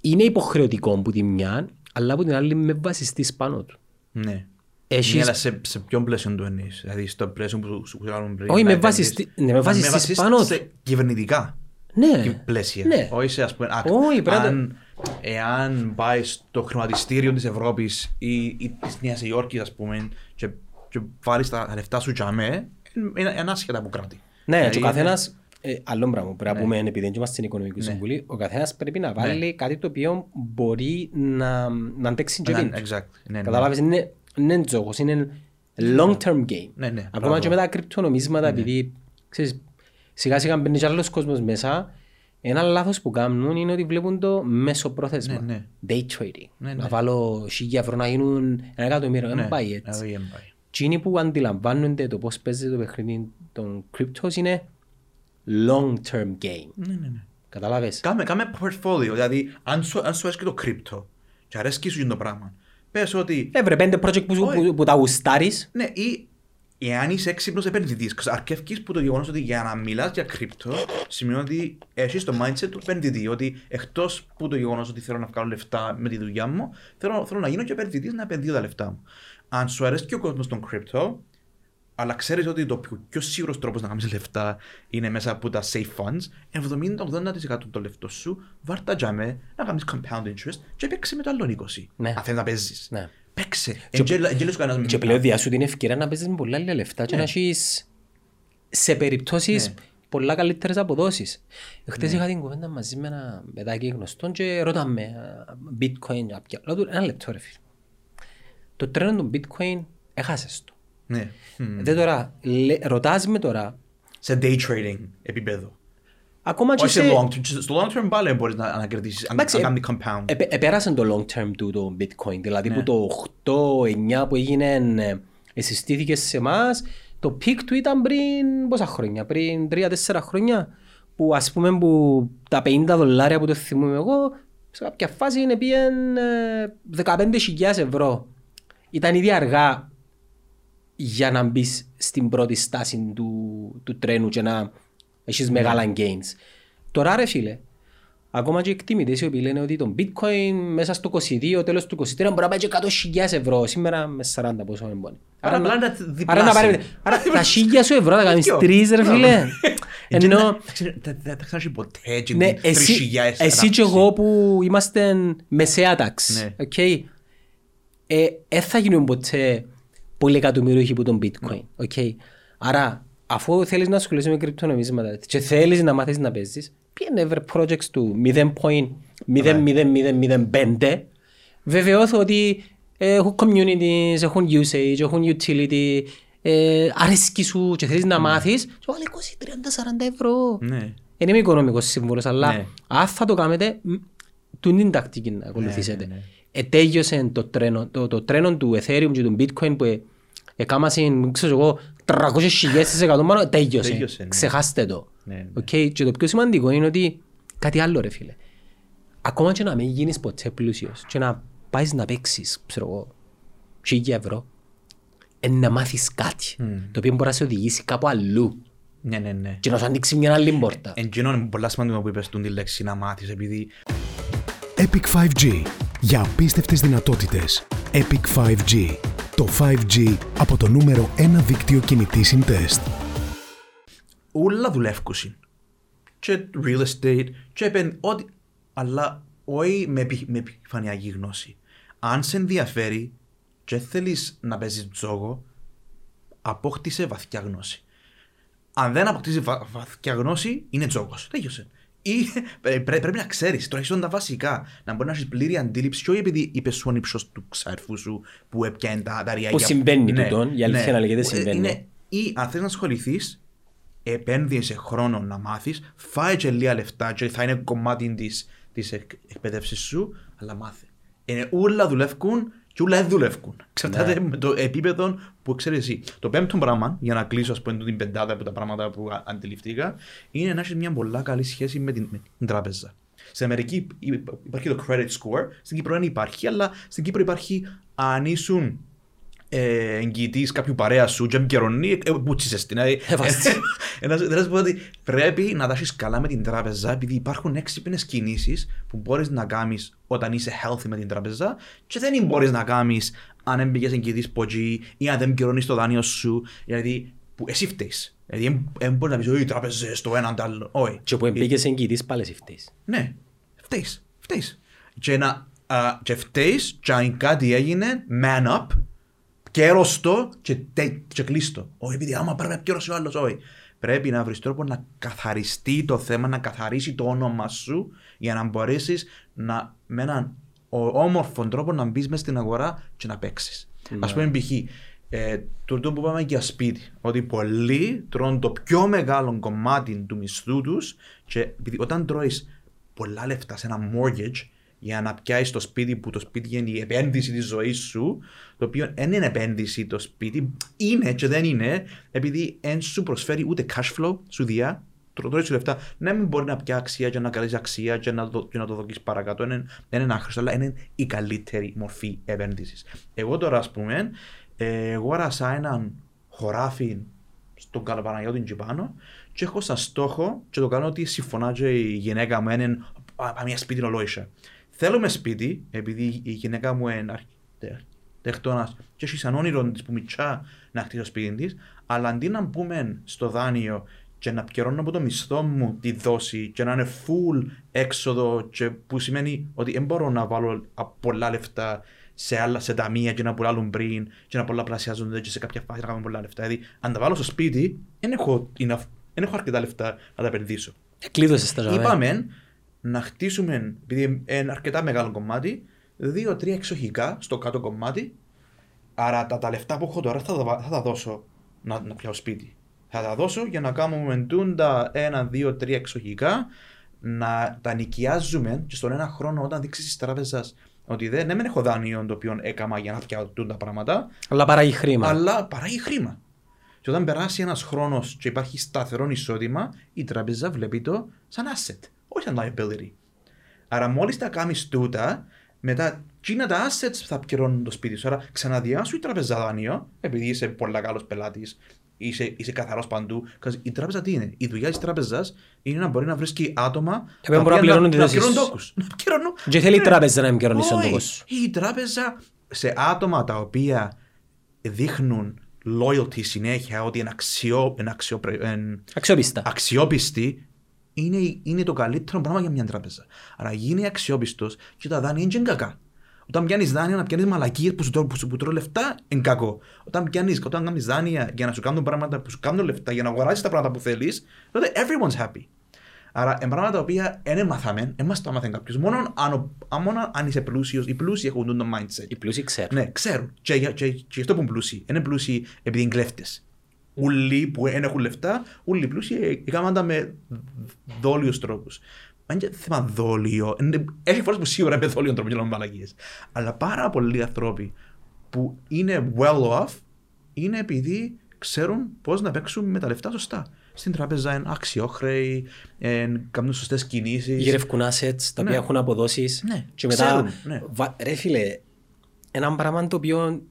Είναι υποχρεωτικό που τη μια, αλλά από την άλλη με βασιστείς πάνω του. Ναι. Ναι, αλλά σε ποιον πλαίσιο το εννοείς, δηλαδή στο πλαίσιο που σου κάνουμε πριν. Όχι, με βάσεις πάνω σε κυβερνητικά πλαίσια. Όχι σε, ας πούμε, εάν πάει στο χρηματιστήριο της Ευρώπης ή της Νέας Υόρκης, ας πούμε, και βάλεις τα λεφτά σου τζαμέ, είναι άσχετα από κράτη. Ναι, και ο καθένας, άλλο πράγμα, πρέπει να πούμε, επειδή είμαστε στην Οικονομική Συμβουλή, ο καθένας πρέπει να βάλει κάτι το οποίο μπορεί να αντέξει και πίνει. Καταλάβεις, είναι... Είναι τζόγος, είναι long term game. Ναι, ακόμα και με τα κρυπτονομίσματα, επειδή ξέρεις, σιγά σιγά μπαίνει και άλλος κόσμος μέσα. Ένα λάθος που κάνουν είναι ότι βλέπουν το μεσοπρόθεσμα. Day trading. Να βάλω 1,000 ευρώ να γίνουν 1 εκατομμύριο. Δεν πάει έτσι. Εκείνοι που αντιλαμβάνονται το πώς παίζεται το παιχνίδι των κρυπτός είναι long term game. Καταλάβες. Κάμε portfolio, δηλαδή αν σου αρέσει το κρυπτό και αρέσκει σου το πράγμα. Ότι... Έβρε 5 project που τα ουστάρεις. Ναι, ή εάν είσαι έξυπνος επενδυτής. Αρκεύκεις που το γεγονός ότι για να μιλάς για κρυπτο σημαίνει ότι έχεις το mindset του επενδυτή. Ότι εκτός που το γεγονός ότι θέλω να βγάλω λεφτά με τη δουλειά μου, θέλω να γίνω και επενδυτής, να επενδύω τα λεφτά μου. Αν σου αρέσει και ο κόσμος των κρυπτο, αλλά ξέρεις ότι το πιο σίγουρος τρόπος να κάνεις λεφτά είναι μέσα από τα safe funds, 70-80% το λεφτό σου βαρτατζάμε να κάνεις compound interest και παίξε με το άλλον 20. Ναι. Αν θέλεις να παίζεις. Ναι. Παίξε. Και πλέον διάσου την ευκαιρία να παίζεις με πολλά άλλα λεφτά και να έχεις σε περιπτώσεις πολλά καλύτερες αποδόσεις. Χτες είχα την κουβέντα μαζί με ένα παιδάκι γνωστό και ρώταμε bitcoin. Ένα λεπτό ρε φίλε. Το τρένο του bitcoin έχασες το. Ναι. Δεν τώρα, ρωτάς με τώρα. Σε day trading επίπεδο. Ακόμα και σε στο long term πάλι μπορείς να ανακριτήσεις, αν κάνει compound. Επέρασαν το long term του το bitcoin, δηλαδή που το 8-9 που έγινε συστήθηκε σε εμάς, το peak του ήταν πριν πόσα χρόνια, πριν 3-4 χρόνια, που ας πούμε που τα $50 που το θυμούμαι εγώ, σε κάποια φάση είναι πήγαν 15,000 ευρώ. Ήταν ήδη αργά για να μπεις στην πρώτη στάση του τρένου και να έχεις μεγάλα gains. Τώρα ρε φίλε, ακόμα και εκτιμητές οι οποίοι λένε ότι το bitcoin μέσα στο 22, τέλος του 23 μπορεί να πάει και 100,000 ευρώ. Σήμερα με 40 πόσο εμπώνει. Άρα να πάρει. Άρα τα 1,000 ευρώ θα κάνεις 3 ρε φίλε. Ενώ... Δεν ξέρεις ποτέ έτσι 3,000. Εσύ και εγώ που είμαστε μεσαία τάξη. Δεν θα γίνουν ποτέ πολυεκατομμυρίουχοι που τον bitcoin. Okay. Άρα αφού θέλεις να ασχολείσαι με κρυπτονομίσματα και θέλεις να μάθεις να παίζεις, πήγαινε projects του 0.0005. Βεβαιώθω ότι έχουν communities, έχουν usage, έχουν utility, αρέσκει σου και θέλεις να μάθεις, και βάλε 20, 30, 40 ευρώ. Είναι μη οικονομικός σύμβολος, αλλά αν θα το κάνετε, του την τακτική να ακολουθήσετε. Ετέγιωσε το τρένο του Ethereum και του Bitcoin που έκαμασαν, ξέρω εγώ, 300.000% πάνω, τέγιωσε. Ξεχάστε το. Και το πιο σημαντικό είναι ότι κάτι άλλο ρε φίλε. Ακόμα και να μην γίνεις ποτέ πλούσιος και να πάεις να παίξεις, ξέρω εγώ, 1.000 ευρώ, να μάθεις κάτι, το οποίο μπορεί να σε οδηγήσει κάπου αλλού. Ναι. Και να σου ανοίξει μια άλλη πόρτα. Εγγενόν είναι πολλά σημαντικά που είπες τη λέξη να μάθεις, επειδή... EPIC 5G. Για απίστευτες δυνατότητες. EPIC 5G. Το 5G από το νούμερο 1 δίκτυο κινητής συντεστ. Όλα δουλεύκουσιν. Και real estate, και ό,τι... Αλλά όχι με επιφανειακή γνώση. Αν σε ενδιαφέρει και θέλεις να παίζεις τζόγο, απόκτησε βαθιά γνώση. Αν δεν αποκτήσει βαθιά γνώση, είναι τζόγος. Τέλειωσε. Ή πρέπει να ξέρεις τουλάχιστον τα βασικά, να μπορεί να έχεις πλήρη αντίληψη, και όχι επειδή είπε σου ανήψος του ξαρφού σου που έπιανε τα αριάγια. Που συμβαίνει τούτον, η αλήθεια να λέγεται συμβαίνει. Ή αν θέλεις να ασχοληθείς, επένδυεσαι χρόνο να μάθεις, φάει και λίγα λεφτά, και θα είναι κομμάτι της εκπαίδευσης σου, αλλά μάθε. Όλα δουλεύουν και όλα δεν δουλεύουν. Εξαρτάται με το επίπεδο που ξέρεις εσύ. Το πέμπτο πράγμα, για να κλείσω ας πούμε την πεντάδα από τα πράγματα που αντιληφθήκα, είναι να έχεις μια πολύ καλή σχέση με την τράπεζα. Στην Αμερική υπάρχει το credit score, στην Κύπρο δεν υπάρχει, αλλά στην Κύπρο υπάρχει αν ήσουν εγγυητής κάποιου παρέα σου και εμπικαιρονεί, μπούτσισες την. Δεν σου πω ότι πρέπει να τα έχεις καλά με την τράπεζα, επειδή υπάρχουν έξυπνες κινήσεις που μπορείς να κάνεις όταν είσαι healthy με την τράπεζα, και δεν μπορείς να κάνεις αν μπήκες εγγυητής ποτζή ή αν δεν εμπικαιρονείς το δάνειο σου, γιατί εσύ φταίεις. Δηλαδή δεν μπορείς να πεις «Οι τράπεζες το έναν τ' όχι». Και που μπήκες εγγυητής πάλι εσύ φταίεις. Ναι, φταίεις. Και φταίεις και αν κάτι έγινε, man up. Κέρος το και κλείστο. Όχι, επειδή άμα πρέπει να κέρωσε ο άλλος, όχι. Πρέπει να βρεις τρόπο να καθαριστεί το θέμα, να καθαρίσει το όνομα σου, για να μπορέσεις να, με έναν όμορφο τρόπο να μπεις μέσα στην αγορά και να παίξεις. Yeah. Ας πούμε, π.χ. Τούτο που πάμε για σπίτι, ότι πολλοί τρώνε το πιο μεγάλο κομμάτι του μισθού τους, και όταν τρώεις πολλά λεφτά σε ένα mortgage, για να πιάσεις το σπίτι που το σπίτι είναι η επένδυση της ζωής σου, το οποίο δεν είναι επένδυση το σπίτι, είναι και δεν είναι, επειδή δεν σου προσφέρει ούτε cash flow, σου διά, τρώεις σου λεφτά, να μην μπορεί να πιάσει αξία και να καλέσει αξία και να το δοκίσεις παρακάτω, δεν είναι άχρηστο, αλλά είναι η καλύτερη μορφή επένδυσης. Εγώ τώρα ας πούμε, εγώ άρασα έναν χωράφι στον Καλαπαναγιώ του Τζιπάνο και έχω σαν στόχο, και το κάνω ότι συμφωνά και η γυναίκα μου, έναν μια σπίτι ολόησα. Θέλουμε σπίτι, επειδή η γυναίκα μου είναι αρχιτεκτόνας και έχει σαν όνειρο της που μητσά να χτίσει το σπίτι της, αλλά αντί να μπούμε στο δάνειο και να πιερώνω από το μισθό μου τη δόση και να είναι full έξοδο, και που σημαίνει ότι δεν μπορώ να βάλω πολλά λεφτά σε ταμεία και να πουλάλουν πριν και να πολλαπλασιάζονται και σε κάποια φάση να κάνουμε πολλά λεφτά. Δηλαδή, αν τα βάλω στο σπίτι, δεν έχω αρκετά λεφτά να τα επενδύσω. Κλείδωσες τα ζωμένα. Είπαμε να χτίσουμε, επειδή είναι αρκετά μεγάλο κομμάτι, 2-3 εξοχικά στο κάτω κομμάτι. Άρα τα λεφτά που έχω τώρα θα τα δώσω να πιάω σπίτι. Θα τα δώσω για να κάνουμε τούντα 1-2-3 εξοχικά, να τα νοικιάζουμε, και στον ένα χρόνο όταν δείξεις της τράπεζας ότι δεν μεν έχω δάνειο το οποίο έκανα για να πιάω τούντα πράγματα, αλλά παράγει χρήμα. Και όταν περάσει ένας χρόνος και υπάρχει σταθερό εισόδημα, η τράπεζα βλέπει το σαν asset. Όχι σαν liability. Άρα μόλις τα κάνεις τούτα, μετά εκείνα τα assets θα πληρώνουν το σπίτι σου. Άρα ξαναδιάσου η τράπεζα δάνειο, επειδή είσαι πολύ καλός πελάτης, είσαι καθαρός παντού. Η τράπεζα τι είναι? Η δουλειά της τράπεζας είναι να μπορεί να βρίσκει άτομα να πληρώνουν τόκους. Και θέλει η τράπεζα να μην πληρώνεις τον τόκο σου. Η τράπεζα σε άτομα τα οποία δείχνουν loyalty συνέχεια, ότι είναι αξιόπιστη, είναι το καλύτερο πράγμα για μια τράπεζα. Άρα γίνει αξιόπιστος και τα δάνεια είναι κακά. Όταν πιάνει δάνεια, να πιάνει μαλακίες που σου τρώνε λεφτά, είναι κακό. Όταν κάνει δάνεια για να σου κάνουν πράγματα που σου κάνουν λεφτά, για να αγοράσει τα πράγματα που θέλει, τότε everyone's happy. Άρα, πράγματα τα οποία δεν μάθαμε, δεν μας τα μάθαν κάποιος. Μόνο αν είσαι πλούσιος, οι πλούσιοι έχουν το mindset. Οι πλούσιοι ξέρουν. Ναι, ξέρουν. Και αυτό που είναι πλούσιοι. Είναι πλούσιοι επειδή είναι κλέφτες. Ούλοι που δεν έχουν λεφτά, ούλοι οι πλούσιοι έκαναν τα με δόλιους τρόπους. Αν και θέμα δόλιο, έχει φορές που σίγουρα είναι δόλιο τρόπο για να λέμε μαλακίες. Αλλά πάρα πολλοί άνθρωποι που είναι well off είναι επειδή ξέρουν πώς να παίξουν με τα λεφτά σωστά. Στην τραπέζα είναι αξιόχρεοι, κάνουν σωστές κινήσεις. Γυρεύκουν assets, τα οποία έχουν αποδόσεις. Ναι, και μετά, ξέρουν. Ναι. Ρε φίλε, ένα πράγμα το οποίο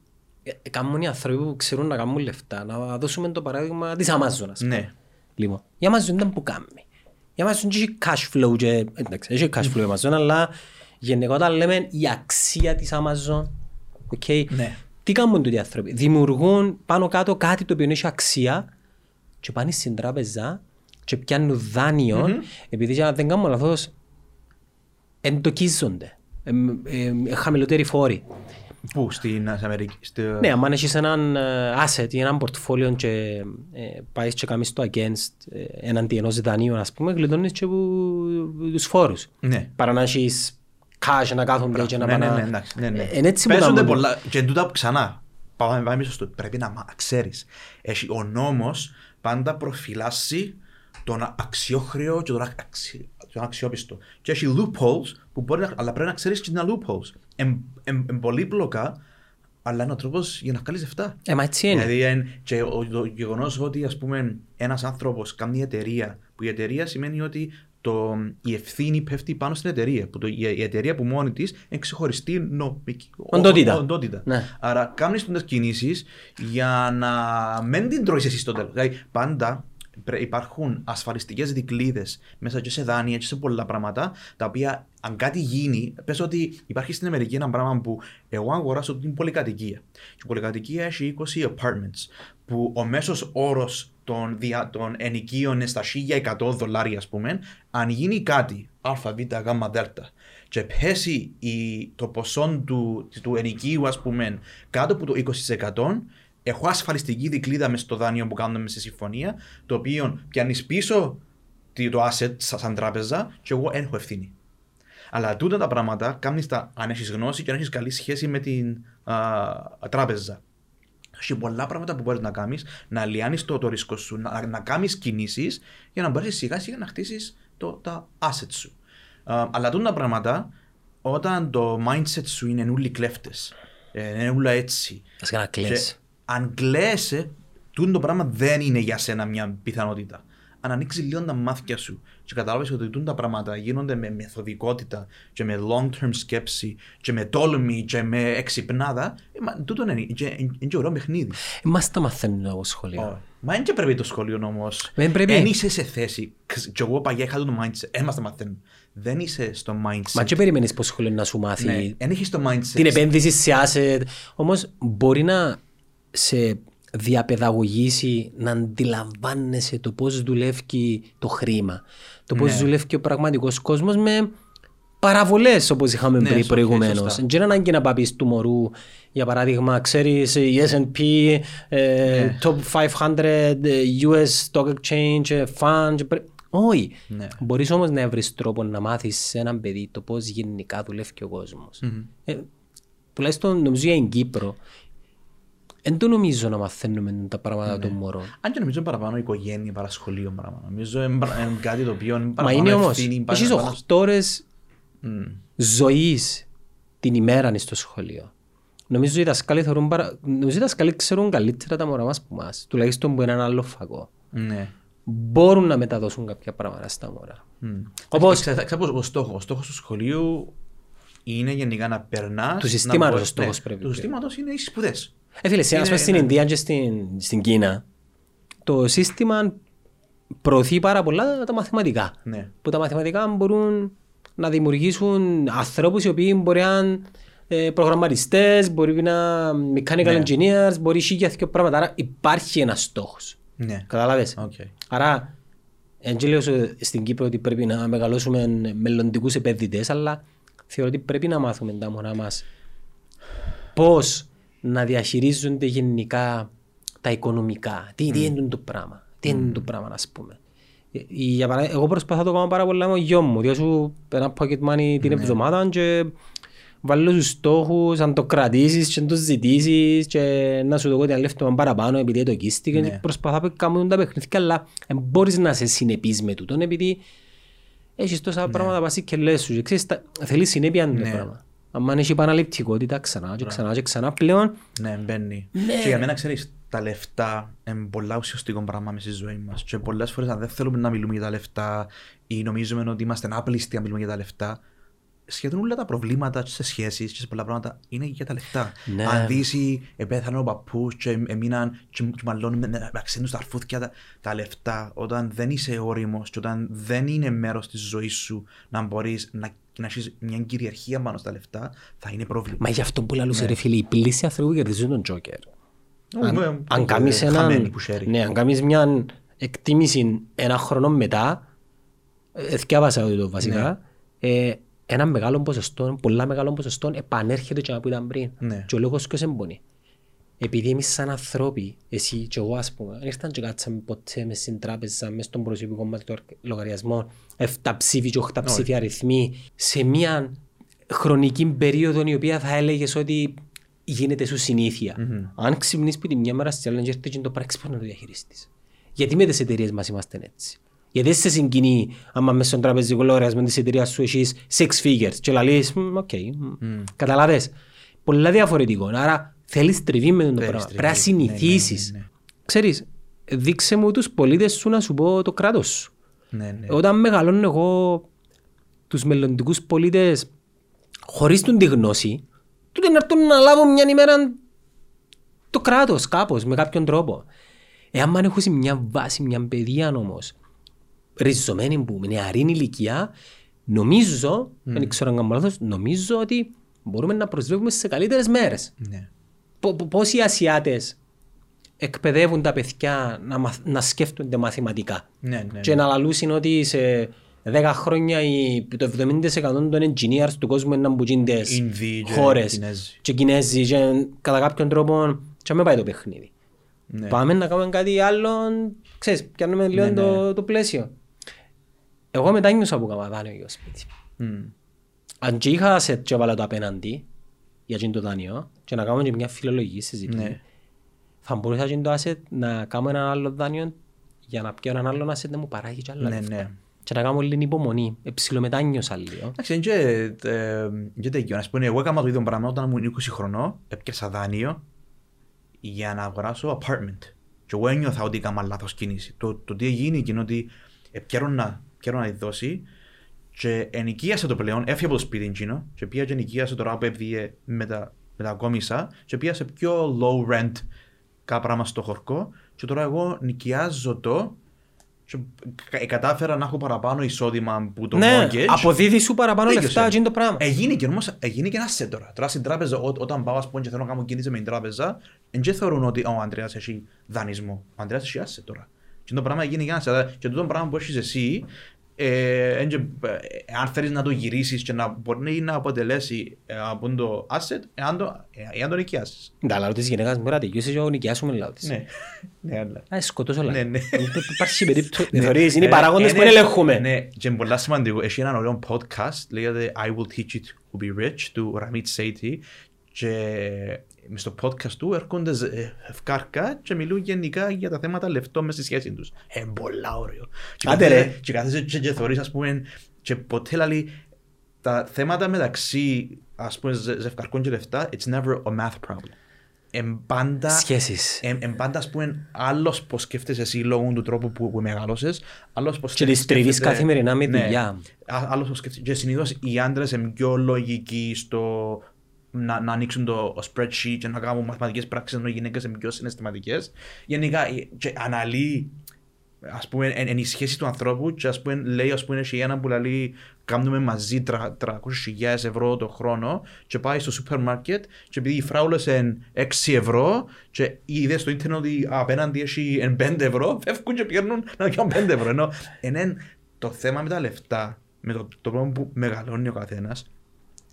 κάνουν οι άνθρωποι που ξέρουν να κάνουν λεφτά. Να δώσουμε το παράδειγμα της Amazon. Ναι. Λοιπόν, η Amazon ήταν που κάνει. Η Amazon έχει cash flow, εντάξει, έχει cash flow η Amazon, αλλά γενικότερα λέμε η αξία της Amazon. Okay. Ναι. Τι κάνουν τούτοι οι άνθρωποι? Δημιουργούν πάνω κάτω κάτι το οποίο έχει αξία. Και πάνε στην τράπεζα και πιάνουν δάνειο, επειδή δεν κάνουν λάθος, εντοκίζονται. Χαμηλότεροι φόροι. Πού, στην Αμερική? Ναι, αν έχεις έναν asset ή έναν πορτφόλιο και πάει και κάνεις το against εναντί ενός δανείου, ας πούμε, γλιτώνεις και τους φόρους. Ναι. Παρά να έχεις cash να κάθονται και να πάνε. Ναι. Παίζονται πολλά και εντούτα ξανά. Πάμε πίσω στο πρέπει να ξέρεις. Έχει ο νόμος πάντα προφυλάσσει τον αξιόχρεο και τον αξιόπιστο. Και έχει loopholes που μπορεί να... Αλλά πρέπει να ξέρεις και τα loopholes. Πολύπλοκα, αλλά είναι ο τρόπος για να βγάλεις λεφτά. Μα έτσι είναι. Δηλαδή, και το γεγονός ότι ας πούμε ένας άνθρωπος κάνει εταιρεία, που η εταιρεία σημαίνει ότι η ευθύνη πέφτει πάνω στην εταιρεία. Που η εταιρεία που μόνη της εξεχωριστεί νομική οντότητα. Ναι. Άρα, κάνεις τις κινήσεις για να μην την τρώεις εσύ στο τέλος. Δηλαδή, πάντα υπάρχουν ασφαλιστικές δικλείδες μέσα και σε δάνεια και σε πολλά πράγματα, τα οποία αν κάτι γίνει, πες ότι υπάρχει στην Αμερική ένα πράγμα που εγώ αγοράσω την πολυκατοικία. Και η πολυκατοικία έχει 20 apartments, που ο μέσος όρος των ενοικίων είναι στα $1,100, ας πούμε. Αν γίνει κάτι, α, β, γ, δ, και πέσει το ποσό του ενοικίου, ας πούμε, κάτω από το 20%, έχω ασφαλιστική δικλείδα μες στο δάνειο που κάνουμε στη συμφωνία, το οποίο πιάνεις πίσω το asset σαν τράπεζα και εγώ έχω ευθύνη. Αλλά τούτα τα πράγματα κάνεις τα αν έχεις γνώση και αν έχεις καλή σχέση με την τράπεζα. Έχει πολλά πράγματα που μπορείς να κάνεις, να λιάνεις το ρίσκο σου, να κάνεις κινήσεις για να μπορείς σιγά σιγά να χτίσεις τα assets σου. Αλλά τούτα τα πράγματα, όταν το mindset σου είναι όλοι κλέφτες, είναι όλα έτσι. Ας κάνω κλέφτες. Αν κλαίσαι, τούτο το πράγμα δεν είναι για σένα μια πιθανότητα. Αν ανοίξει λίγο τα μάτια σου και καταλάβεις ότι τούτο τα πράγματα γίνονται με μεθοδικότητα και με long-term σκέψη και με τόλμη και με εξυπνάδα, τούτο είναι και ωραίο παιχνίδι. Μας τα μαθαίνουν από σχολείο. Μα δεν και πρέπει το σχολείο όμως. Δεν είσαι σε θέση. Και εγώ παγιά είχα το mindset. Μας τα μαθαίνουν. Δεν είσαι στο mindset. Μα και περιμένεις πως σχολείο να σου μάθει. Ναι, δεν έχεις το mindset. Την επένδυση σε asset. Όμως μπορεί να σε διαπαιδαγωγήσει να αντιλαμβάνεσαι το πώς δουλεύει το χρήμα, το πώς δουλεύει ο πραγματικός κόσμος με παραβολές όπως είχαμε πει προηγουμένως. Δεν είναι ανάγκη να παπείς του μωρού, για παράδειγμα, ξέρεις η S&P, Top 500 US Stock Exchange, Fund. Όχι. Ναι. Μπορείς όμως να βρεις τρόπο να μάθεις σε έναν παιδί το πώς γενικά δουλεύει ο κόσμος. Τουλάχιστον νομίζω για την Κύπρο. Δεν το νομίζω να μαθαίνουμε τα πράγματα των μωρών. Αν και νομίζω παραπάνω οικογένεια παρά σχολείο πράγμα. Νομίζω είναι κάτι το οποίο είναι παραπάνω. Μα είναι όμως, έχεις 8 ώρες ζωής την ημέρα στο σχολείο. Νομίζω οι δασκάλοι ξέρουν καλύτερα τα μωρά μας που μας. Τουλάχιστον που είναι ένα άλλο φακό. Μπορούν να μεταδώσουν κάποια πράγματα στα μωρά. Ο στόχος του σχολείου είναι γενικά να περνάς. Του συστήματος ο στόχος πρέπει. Του συστήματος είναι οι σπουδές. Φίλε, στην Ινδία και στην Κίνα, το σύστημα προωθεί πάρα πολλά τα μαθηματικά. Ναι. Που τα μαθηματικά μπορούν να δημιουργήσουν ανθρώπους οι οποίοι μπορεί να είναι προγραμματιστές, μπορεί να είναι mechanical engineers, μπορεί να είναι πράγματα. Άρα υπάρχει ένας στόχος. Ναι. Καταλάβες. Okay. Άρα, λέω στην Κύπρο ότι πρέπει να μεγαλώσουμε μελλοντικούς επενδυτές, αλλά θεωρώ ότι πρέπει να μάθουμε τα μόνα μας πώς να διαχειρίζονται γενικά τα οικονομικά. Τι είναι το πράγμα, τι είναι το πράγμα, ας πούμε. Εγώ προσπαθώ το κάνω πάρα πολλά με ο γιο μου, διότι σου ένα pocket money την εβδομάδα και βάλω τους στόχους, αν το κρατήσεις και να το ζητήσεις και να σου δω λεφτό παραπάνω επειδή το κίστηκε και προσπαθώ να κάνω τα παιχνίδια, αλλά μπορείς να σε συνεπείς με τούτον επειδή έχεις τόσα πράγματα πασί και λες σου και ξέρεις, θέλεις συνέπεια αν το πράγμα. Αν έχει επαναληπτικότητα ξανά και ξανά και ξανά πλέον. Ναι, μπαίνει. Και για μένα ξέρεις, τα λεφτά είναι πολλά ουσιαστικό πράγμα μέσα στη ζωή μας. Και πολλές φορές αν δεν θέλουμε να μιλούμε για τα λεφτά ή νομίζουμε ότι είμαστε άπλιστοι να μιλούμε για τα λεφτά, σχεδόν όλα τα προβλήματα σε σχέσεις και σε πολλά πράγματα είναι για τα λεφτά. Ναι. Αν δεις, επέθανε ο παππούς και έμειναν και μαλλώνουν με ξένους τα αρφούθκια, τα λεφτά, όταν δεν είσαι όριμος και όταν δεν είναι μέρος της ζωής σου να μπορείς να έχεις μια κυριαρχία πάνω στα λεφτά, θα είναι πρόβλημα. Μα γι' αυτό που λαλούσε ρε φίλε, η πλήση ανθρώπου κερδίζουν τον Τζόκερ. Αν κάνεις μια εκτίμηση ένα χρόνο μετά, εθιάβασα το βασικά, ένα μεγάλο ποσοστό, πολλά μεγάλο ποσοστό επανέρχεται και από ήταν πριν. Και ο λόγος ποιος εμπονεί. Επειδή εμείς σαν ανθρώποι, εσύ και εγώ ας πούμε, αν ήρθαν και κάτσαμε ποτέ μες στην τράπεζα, μες στον προσωπικό μας λογαριασμό, 7 ψήφοι και 8 ψήφοι αριθμοί, σε μια χρονική περίοδο η οποία θα έλεγες ότι γίνεται σου συνήθεια. Αν ξυπνήσεις που τη μια μέρα στη άλλη και έρθει το πράξεις να το διαχειριστείς. Γιατί με τις εταιρείες μας είμαστε έτσι. Γιατί δεν σε συγκινεί άμα μέσα στον τραπεζικό λογαριασμό της εταιρείας σου έχεις 6 figures και λαλείς, οκ, καταλάβες. Πολλά διαφορετικό. Άρα θέλεις τριβή με τον πράγμα. Πρέπει να συνηθίσεις. Ξέρεις, δείξε μου τους πολίτες σου να σου πω το κράτος σου. Όταν μεγαλώνω εγώ τους μελλοντικούς πολίτες χωρίς τη γνώση, τότε να έρθουν να λάβουν μια ημέρα το κράτος κάπως, με κάποιον τρόπο. Εάν έχω μια βάση, μια παιδεία όμως, ριζωμένη που με νεαρή ηλικία, νομίζω, δεν ξέρω αν κάνω λάθος, νομίζω ότι μπορούμε να προσβλέπουμε σε καλύτερες μέρες. Πώς οι Ασιάτες εκπαιδεύουν τα παιδιά να σκέφτονται μαθηματικά και να λαλούσουν ότι σε 10 χρόνια το 70% των engineers του κόσμου είναι μπουκίντες χώρες και Κινέζοι και κατά κάποιον τρόπο και με πάει το παιχνίδι. Πάμε να κάνουμε κάτι άλλο, ξέρεις, πιάνουμε λίγο το πλαίσιο. Εγώ μετά νιώσα που κάμα δάνειο για το σπίτι. Αν και είχα σε και έβαλα το απέναντι για το δάνειο και να κάνουμε και μια φιλολογική συζήτηση, θα μπορούσα και το asset να κάνω έναν άλλο δάνειο για να πιω έναν άλλο asset να μου παράγει και άλλα λεφτά. Και να κάνω όλη την υπομονή, ψιλομετάνιωσα λίγο. Εντάξει, και τέτοιο. Ας πούμε, εγώ έκανα το ίδιο πράγμα όταν ήμουν 20 χρονών, έπιασα δάνειο για να αγοράσω apartment. Και εγώ ένιωθα ότι έκανα λάθος κίνηση. Το τι έγινε είναι ότι πιέρω να τη δώσει και ενοικίασα το πλέον, έφυγε από το σπίτι εκείνο και πήγα και ενοικίασα τώρα που έπδιε μετακόμισα και πήγα σε πιο low rent κάπραμα στο χωρικό και τώρα εγώ νοικιάζω το και κατάφερα να έχω παραπάνω εισόδημα που το mortgage. Αποδίδει σου παραπάνω λεφτά, γίνει το πράγμα. Έγινε και ένα set τώρα. Τώρα στην τράπεζα, όταν πάω, ας πούμε, και θέλω να κάνω κίνηση με την τράπεζα, δεν θεωρούν ότι ο Ανδρέας έχει δανεισμό. Ο Ανδρέας έχει asset τώρα. Και το πράγμα γίνει και ένα set. Και το πράγμα που έχεις εσύ, αν θέλεις να το γυρίσεις και να μπορεί να αποτελέσει από το asset, εάν το νοικιάσεις. Τα λαό της γυναίκας μου ράτη, και εγώ νοικιάσουμε λαό της. Ναι, αλλά. Σκοτώσω λαό. Υπάρχει περίπτωση. Θεωρείς, είναι οι παράγοντες που ελέγχουμε. Ναι, και είναι πολύ σημαντικό. Έχει έναν ωραίο podcast, λέγεται I will teach you to be rich, του Ραμίτ Σέιτι. Και στο podcast του έρχονται ευκάρκα και μιλούν γενικά για τα θέματα λεφτό μέσα στη σχέση τους. Πολλά ωραίο. Και κάθεσαι και θεωρείς, ας πούμε, και ποτέ λέει τα θέματα μεταξύ, ας πούμε, ζευκαρκών και λεφτά, it's never a math problem. Σχέσεις. Πάντα, ας πούμε, άλλος πως σκέφτεσαι εσύ λόγω του τρόπου που μεγαλώσες, άλλος πως σκέφτεσαι... Και τις τριβείς καθημερινά με δουλειά. Άλλος πως σκέφτεσαι. Και συνήθως οι άντρες είναι πιο λογικοί στο... Να ανοίξουν το spreadsheet και να κάνουν μαθηματικές πράξεις, ενώ οι γυναίκες είναι πιο συναισθηματικές. Γενικά, αναλύει, ας πούμε, εν η σχέση του ανθρώπου και, ας πούμε, λέει, ας πούμε, έχει έναν που λέει κάνουμε μαζί 300.000 ευρώ το χρόνο και πάει στο σούπερ μάρκετ και επειδή οι φράουλες είναι 6 ευρώ και είδε στο ίντερνετ ότι απέναντι έχει 5 ευρώ, φεύγουν και πιέρνουν να κάνουν 5 ευρώ. Ενώ το θέμα με τα λεφτά, με το πρόβλημα που μεγαλώνει ο καθένας,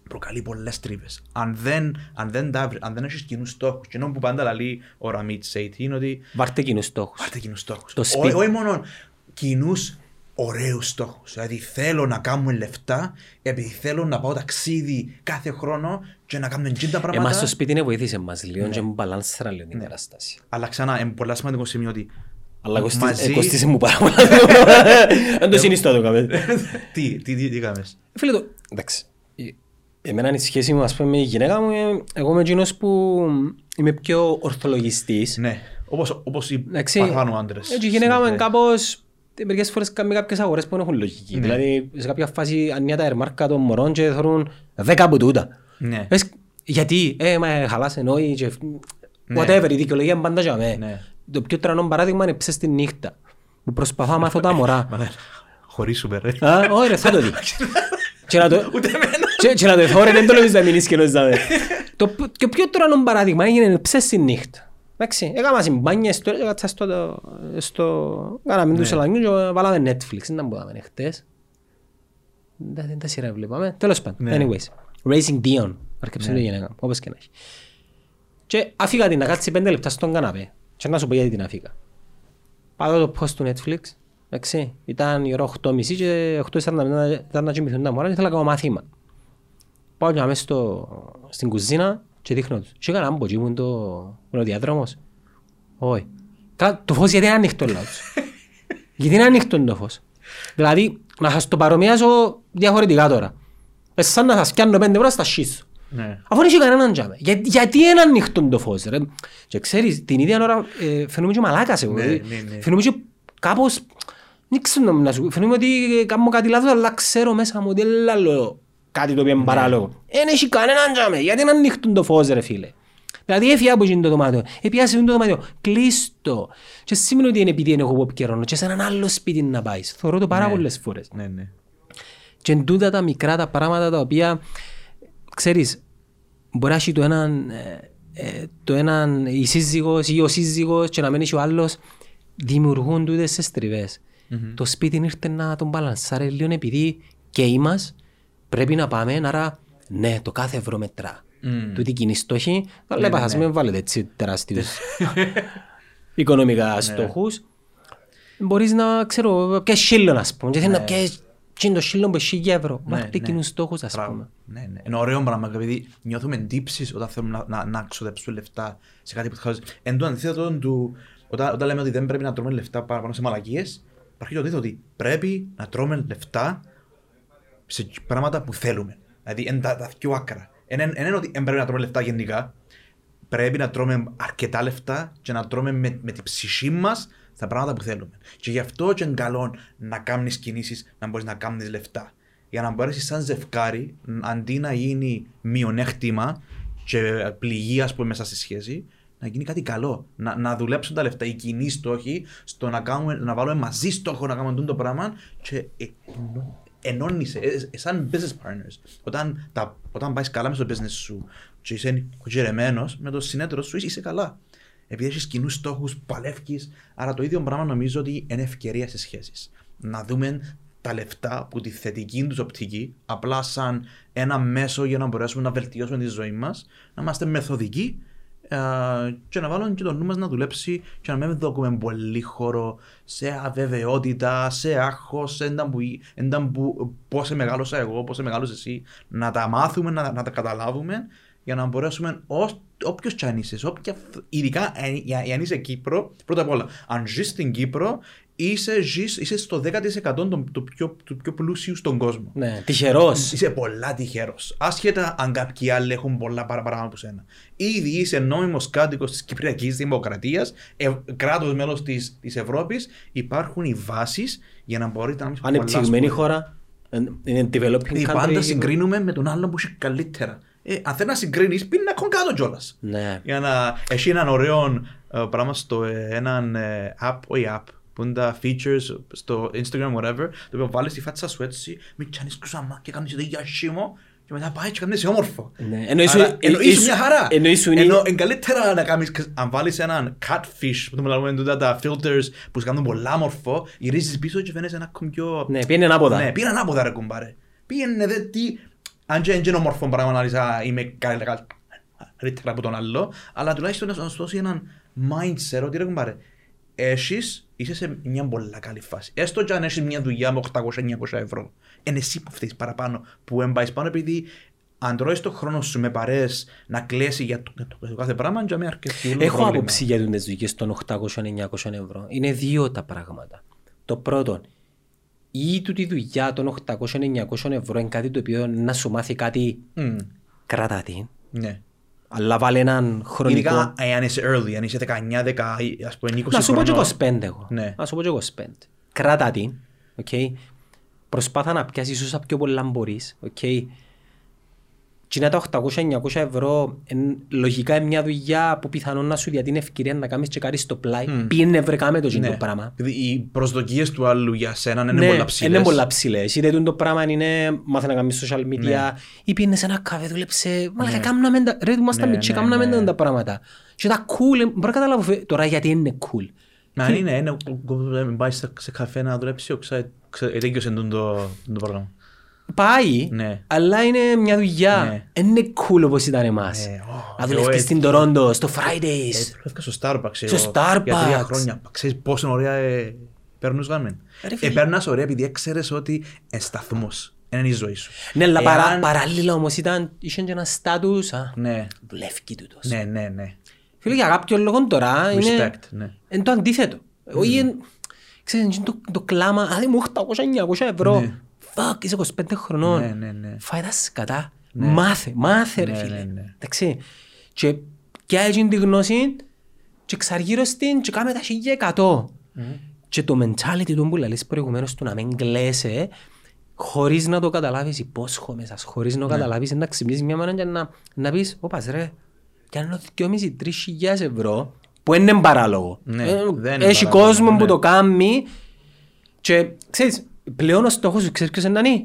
προκαλεί πολλές τρίβες. Αν δεν έχεις κοινούς στόχους, και που πάντα λέει ο Ραμίτ Σέιτ είναι ότι βάρτε κοινούς στόχους. Όχι μόνο κοινούς ωραίους στόχους. Δηλαδή θέλω να κάνουμε λεφτά, επειδή θέλω να πάω ταξίδι κάθε χρόνο και να κάνουμε τζιν τα πράγματα. Εμάς στο σπίτι είναι βοηθήσε μας λίγο και μου μπαλάνσερα λίγο την κατάσταση. Αλλά ξανά, είναι πολύ σημαντικό σημείο ότι αλλά κοστίζει μου πάρα πολλά. Αν το συνιστώ το κάμε. Τι κάμες. Φίλε το, εντάξει. Εμένα είναι η σχέση μου, ας πούμε, η γυναίκα μου, εγώ είμαι εκείνος που είμαι πιο ορθολογιστής. Ναι, όπως οι παραπάνω άντρες. Έτσι, η γυναίκα μου είναι κάπως, μερικές φορές κάνουμε κάποιες αγορές που έχουν λογική. Δηλαδή, σε κάποια φάση ανιά τα ερμάρκα των μωρών και θέλουν 10 από τούτα. Ναι. Γιατί, μα χαλάς εννοεί και whatever, η δικαιολογία είναι πάντα για μένα. Το πιο τρανό παράδειγμα είναι ψες τη νύχτα, που προσπαθώ να μάθω τα μωρά. Χωρίσουμε ρε. Όχι ρε, θα το δει. Ούτε εμένα. Και να το εθώρε, δεν το λεβείς να μην ίσκελος. Το πιο τρανό παράδειγμα έγινε ψες τη νύχτα. Έκανα συμπάνια στο καναπή του Σαλανιού και βάλαμε Netflix. Δεν τα μπορούσαμε χτες. Δεν τα σειρά βλέπαμε. Τέλος πάντων. Anyways, Racing Dion. Αρκεψε το γενικά, όπως και να έχει. Και αφήγα την να κάτσει 5 λεπτά στον καναπέ. Και να σου πω γιατί την αφήγα. Πάω το post του Netflix. Ήταν η ώρα 8.30 και 8.45 ήταν να κοιμηθούν τα μωρά και ήθελα να κάνω μάθημα. Πάω και αμέσως στην κουζίνα και δείχνω τους. Και έκανα μπο, ήμουν ο διάδρομος. Όχι. Το φως γιατί είναι ανοιχτό λαό τους. Γιατί είναι ανοιχτό το φως. Δηλαδή να σας το παρομοιάσω διαφορετικά τώρα. Σαν να σας πιάνω 5 ευρώ στα σχίσω. Αφού δεν είχε κανέναν τζάμε. Γιατί είναι ανοιχτό το φως ρε. Και ξέρεις την ίδια ώρα φαινούμε και μαλάκας εγώ. Φαινούμε και κάπως. Φαινούμε ότι κάνω κάτι λάθος αλλά ξέρω μέσα μου ότι λαλώ κάτι το οποίο είναι παράλογο. Εν έχει κανέναν τζάμε. Γιατί να ανοιχτούν το φως ρε φίλε. Δηλαδή έφυγε από το δωμάτιο. Επιάσε το δωμάτιο. Κλείστο. Και σημαίνει ότι είναι επειδή έχω από καιρόνο. Και σε έναν άλλο σπίτι να πάει. Θωρώ το πάρα πολλές φορές. Και εν τούτα τα μικρά τα πράγματα τα οποία ξέρεις, μπορεί να έχει το έναν η σύζυγος ή ο σύζυγος και να μένει ο άλλος, δημιουργούν τούτες τις τριβές. Το σπίτι ήρθε να τον μπαλανσάρει λίγο επειδή και είμαστε πρέπει να πάμε, άρα ναι, το κάθε ευρώ μετρά. Τούτη κοινή στόχη, αλλά πας μην βάλετε έτσι τεράστιους οικονομικά στόχους. Μπορείς να ξέρω, και σύλλον ας πούμε, και θέλω να το σύλλον που έχει για ευρώ. Βάρτε κοινούς στόχους ας πούμε. Είναι ωραίο πράγμα, επειδή νιώθουμε εντύψεις όταν θέλουμε να ξοδέψουμε λεφτά σε κάτι που θέλουμε. Εν το αντίθετο, όταν λέμε ότι δεν πρέπει να τρώμε λεφτά πάνω σε μαλακίες, υπάρχει το αντίθετο ότι πρέπει να τρώμε λεφτά σε πράγματα που θέλουμε. Δηλαδή, είναι τα πιο άκρα. Δεν είναι ότι πρέπει να τρώμε λεφτά γενικά. Πρέπει να τρώμε αρκετά λεφτά και να τρώμε με την ψυχή μας τα πράγματα που θέλουμε. Και γι' αυτό και είναι καλό να κάνεις κινήσεις, να μπορείς να κάνεις λεφτά. Για να μπορέσεις, σαν ζευκάρι, αντί να γίνει μειονέκτημα και πληγή, ας πούμε, μέσα στη σχέση, να γίνει κάτι καλό. Να δουλέψουν τα λεφτά, οι κοινοί στόχοι, στο να βάλουμε μαζί στόχο να κάνουμε το πράγμα. Και ενώνεις, σαν business partners. Όταν πάει καλά με το business σου και είσαι γερεμένος με το συνέτερο σου, είσαι καλά. Επειδή έχεις κοινούς στόχους, παλεύκεις. Άρα το ίδιο πράγμα νομίζω ότι είναι ευκαιρία στις σχέσεις. Να δούμε τα λεφτά που τη θετική τους οπτική, απλά σαν ένα μέσο για να μπορέσουμε να βελτιώσουμε τη ζωή μας, να είμαστε μεθοδικοί και να βάλουμε και το νου μας να δουλέψει και να μην δοκούμε πολύ χώρο σε αβεβαιότητα, σε άγχος, σε πόσο μεγάλωσα εγώ, πόσο μεγάλωσε εσύ, να τα μάθουμε, να τα καταλάβουμε για να μπορέσουμε όποιος κι αν είσαι, ειδικά αν είσαι Κύπρο, πρώτα απ' όλα, αν ζεις στην Κύπρο, είσαι στο 10% του πιο πλούσιου στον κόσμο. Ναι, τυχερός. Είσαι πολλά τυχερός. Άσχετα αν κάποιοι άλλοι έχουν πολλά παραπάνω από σένα. Ήδη είσαι νόμιμος κάτοικος της Κυπριακής Δημοκρατίας, κράτος μέλος της Ευρώπης. Υπάρχουν οι βάσεις για να μπορείτε να μην πολλά. Ανεπτυγμένη χώρα, είναι developing country. Πάντα συγκρίνουμε με τον άλλον που έχει καλύτερα. Αν θέλει να συγκρίνεις, πίνει να κάτω κιόλας. Ναι. Για να έχει έναν ωραίο πράγμα στο έναν app, όχι app, που είναι τα features στο Instagram, whatever, το οποίο βάλεις τη φάτσα σου έτσι, μην τσάνεις κρουσαμά και κάνεις το διάσημο και μετά πάει και κάνεις όμορφο. Εννοείς μια χαρά. Είναι καλύτερα να κάνεις, αν βάλεις έναν catfish, που το μιλάμε τούτα τα filters που σου κάνουν πολλά όμορφο, γυρίζεις πίσω και φαίνεσαι ένα κομπιό. Ναι, πήγαινε ανάποδα. Ναι, πήγαινε ανάποδα ρε κουμπάρε. Πήγαινε δε τι. Αν και είναι όμορφο πράγμα να λες είμαι καλύτερα από τον άλλο, αλλά τουλάχιστον να σου δώσει έναν mindset ότι ρε πάρε, έχεις, είσαι σε μια πολλά καλή φάση. Έστω και αν έχεις μια δουλειά με 800-900 ευρώ, είναι εσύ που φταίεις παραπάνω, που εμπάεις πάνω επειδή αν τρώεις τον χρόνο σου με παρέες να κλαίσει για το κάθε πράγμα, για μένα αρκετή όλο έχω πρόβλημα. Άποψη για τις δουλειές των 800-900 ευρώ. Είναι δύο τα πράγματα. Το πρώτο, ή του τη δουλειά των 800-900 ευρώ είναι κάτι το οποίο να σου μάθει κάτι κρατάτη. Ναι. Αλλά βάλει έναν χρονικό. Ειδικά αν είσαι early, αν είσαι 19, 10, ας πούμε 20 χρονών. Να σου πω και 25 εγώ. Ναι. Να σου πω και 25. Κρατάτη. Okay. Προσπάθα να πιάσεις όσο πιο πολλά μπορείς. Okay. Και να τα 800-900 ευρώ, λογικά είναι μια δουλειά που πιθανόν να σου δίνει την ευκαιρία να κάνεις και κάτι στο πλάι. Πήγαινε βρεκάμε το κοινό πράγμα. Οι προσδοκίες του άλλου για σένα είναι πολλά ψηλές. Είναι πολλά ψηλές. Είτε το πράγμα είναι μάθε να κάνεις social media, ή πήγαινε σε ένα καφέ, δούλεψε. Μαλάκα, κάμναμε τα πράγματα. Και τα cool, μπορώ να καταλάβω τώρα γιατί είναι cool. Αν είναι, πάει σε καφέ να δουλέψει, τέτοιος είναι το πρόγραμμα. Πάει, αλλά είναι μια δουλειά. Είναι cool όπως ήταν εμάς. Να δουλεύεις στην Τορόντο, στο Fridays. Δουλεύκα στο Starbucks. Στο Starbucks. Για 3 χρόνια. Ξέρεις πόσο ωραία περνούσαμε. Επέρνας ωραία επειδή ξέρεις ότι σταθμός. Είναι η ζωή σου. Ναι, αλλά παράλληλα όμως ήταν, είχε και ένα στάτους. Δουλεύκει τούτος. Ναι. Φίλοι, για κάποιον λόγο τώρα είναι το αντίθετο. Ξέρεις, το κλάμα, αν είμαι 800-900 ευρώ. Φακ, είσαι 25 χρονών. Φάει τα σκατά. Μάθε ρε φίλε. Εντάξει. Και έγινε τη γνώση και εξαργύρωσε την και κάμε τα 1.100. Και το mentality του που λες προηγουμένως του να μην κλαίσαι χωρίς να το καταλάβεις, υπόσχο μέσα, χωρίς να το καταλάβεις, να ξυπνήσεις μια μάνα και να πεις «Ωπας ρε, κι αν είναι 2.500-3.000 ευρώ που είναι παράλογο». Έχει κόσμο που το κάνει και ξέρεις, πλέον ο στόχος σου, ξέρεις ποιος είναι,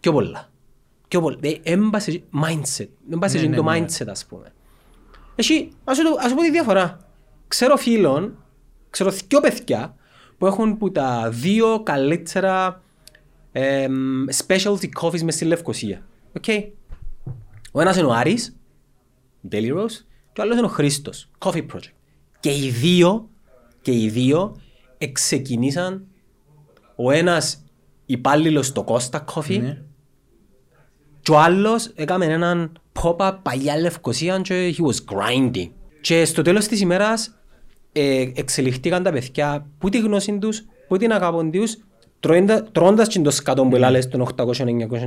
πιο πολλά. Έμπασε mindset. Έμπασε και το mindset, ας πούμε. Εσύ, ας σου πω τη διαφορά. Ξέρω φίλων, ξέρω 2 παιδιά που έχουν που τα 2 καλύτερα specialty coffees μες στη Λευκοσία. Okay. Ο ένας είναι ο Άρης, Daily Rose, και ο άλλος είναι ο Χρήστος, Coffee Project. Και οι δύο ξεκινήσαν. Ο ένας υπάλληλος στο Costa Coffee και ο άλλος έκαμε έναν pop-up παλιά Λευκοσία και he was grinding. Και στο τέλος της ημέρας εξελιχτήκαν τα παιδιά που τη γνώση τους, που την αγάπη τους, τρώντας και το σκατόν που λες των 800-900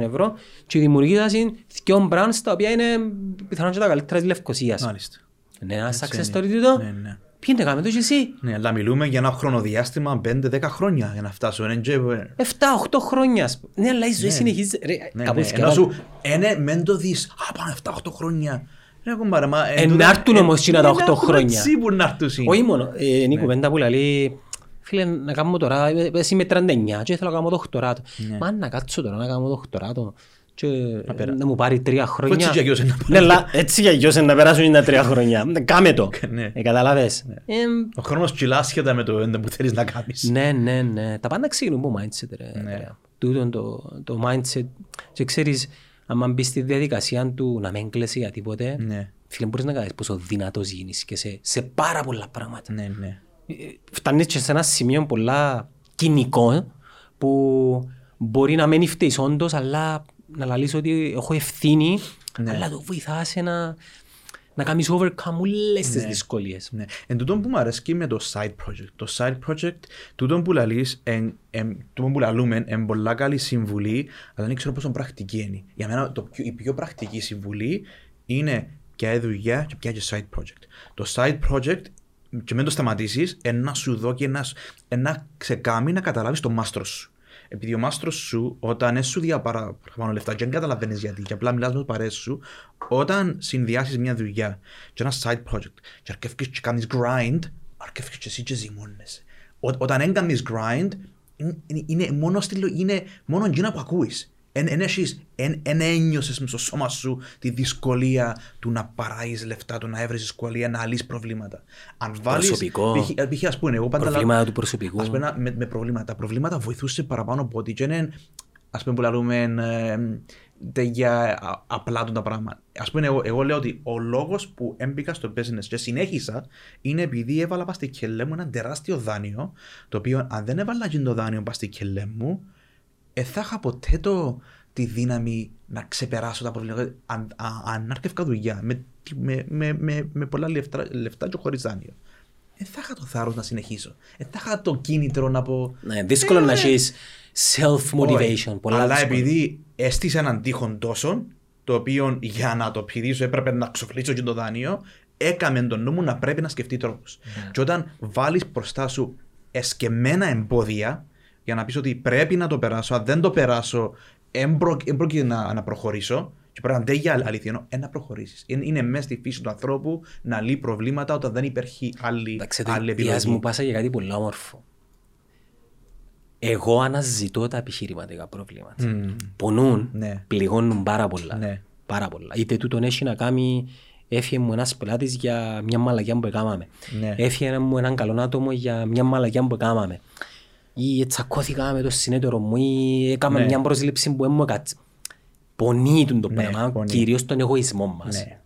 ευρώ και δημιουργήσαν 2 brands τα οποία είναι πιθανόν και τα καλύτερα της Λευκοσίας. Μάλιστα. Ναι, ένα success story τούτο. Ποιήν έκαμε το και εσύ. Ναι, αλλά μιλούμε για ένα χρονοδιάστημα 5-10 χρόνια για να φτάσω. 7-8 χρόνια. Ναι, αλλά η ζωή συνεχίζει. Ενώ σου, μεν το δεις, πάνε 7-8 χρόνια. Ενάρτουν όμως και να τα 8 χρόνια. Όχι μόνο, είναι κουβέντα που λέει, φίλε να κάνω τώρα, εσύ με 39 και θέλω να κάνω δοκτοράτο. Μα να κάτσω τώρα να κάνω δοκτοράτο και να μου πάρει 3 χρόνια. Έτσι για γιος να περάσουν τα 3 χρόνια. Κάμε το. Καταλάβες. Ο χρόνος κυλά σχετά με το που θέλεις να κάνεις. Ναι. Τα πάντα ξεκινούν από mindset. Τούτον το mindset. Και ξέρεις, αν μπεις στη διαδικασία του να μην κλαίσει για τίποτε, φίλε μπορείς να κάνεις πόσο δυνατός γίνεις και σε πάρα πολλά πράγματα. Φτάνεις και σε ένα σημείο πολλά κοινικό που μπορεί να μην φταίεις όντως, αλλά να λαλείς ότι έχω ευθύνη, αλλά το βοηθάς να κάνεις overcome όλες τις δυσκολίες. Εν τούτον που μου αρέσκει με το side project. Το side project, τούτον που λαλείς, τούτον που λαλούμε, εν πολλά καλή συμβουλή, αλλά δεν ξέρω πόσο πρακτική είναι. Για μένα η πιο πρακτική συμβουλή είναι ποια η δουλειά και ποια και side project. Το side project, και μην το σταματήσεις, να σου δω και να ξεκάμει να καταλάβεις το μάστρο σου. Επειδή ο μάστρος σου, όταν σου παραπάνω λεφτά και δεν καταλαβαίνεις γιατί και απλά μιλάς με το παρέες σου, όταν συνδυάσεις μια δουλειά και ένα side project και αρκεύκεις και κάνεις grind, αρκεύκεις και εσύ και ζυμώνεσαι. Όταν δεν κάνεις grind, είναι μόνο εκείνα που ακούεις. Εν ένιωσες στο σώμα σου τη δυσκολία του να παράγεις λεφτά, του να έβρεις δυσκολία, να λύσεις προβλήματα. Αν βάλεις προσωπικό, ας πούμε, εγώ πάντα προβλήματα του προσωπικού. Ας πούμε, με προβλήματα. Τα προβλήματα βοηθούσε παραπάνω από ό,τι και είναι, ας πούμε, που λέμε για απλά τα πράγματα. Ας πούμε, εγώ λέω ότι ο λόγος που έμπηκα στο business και συνέχισα είναι επειδή έβαλα πάστη κελέ μου ένα τεράστιο δάνειο, το οποίο αν δεν έβαλα και το δάνειο πάστη κελέ μου, θα είχα ποτέ τη δύναμη να ξεπεράσω τα προβλήματα. Αν άρκευκα δουλειά με πολλά λεφτά και χωρίς δάνειο, θα είχα το θάρρος να συνεχίσω. Θα είχα το κίνητρο να πω. Ναι, δύσκολο να έχεις self-motivation. Αλλά επειδή έστησα έναν τείχον τόσο, το οποίο για να το πηδήσω έπρεπε να ξοφλήσω και το δάνειο, έκαμε τον νου μου να πρέπει να σκεφτεί τρόπους. Yeah. Και όταν βάλεις μπροστά σου εσκεμμένα εμπόδια για να πεις ότι πρέπει να το περάσω, αν δεν το περάσω, εμπρόκειται να προχωρήσω. Και πρέπει να αντέχει για αληθινό, να προχωρήσεις. Είναι μέσα στη φύση του ανθρώπου να λύει προβλήματα όταν δεν υπάρχει άλλη επιλογή. Μου πάσα για κάτι πολύ όμορφο. Εγώ αναζητώ τα επιχειρηματικά προβλήματα. Πονούν, ναι. Πληγώνουν πάρα πολλά. Ναι. Πάρα πολλά. Είτε τούτον έχει να κάνει, έφυγε μου ένας πελάτης για μια μαλακιά που έκαναμε. Ναι. Έφυγε μου έναν καλό άτομο για μια μαλακιά που έκαναμε. Ή τσακώθηκα με το συνέτερο μου, ή έκανα μια προσλήψη που έμου έκατσε. Πονίτουν το πράγμα, κυρίως τον εγωισμό μας. Ναι.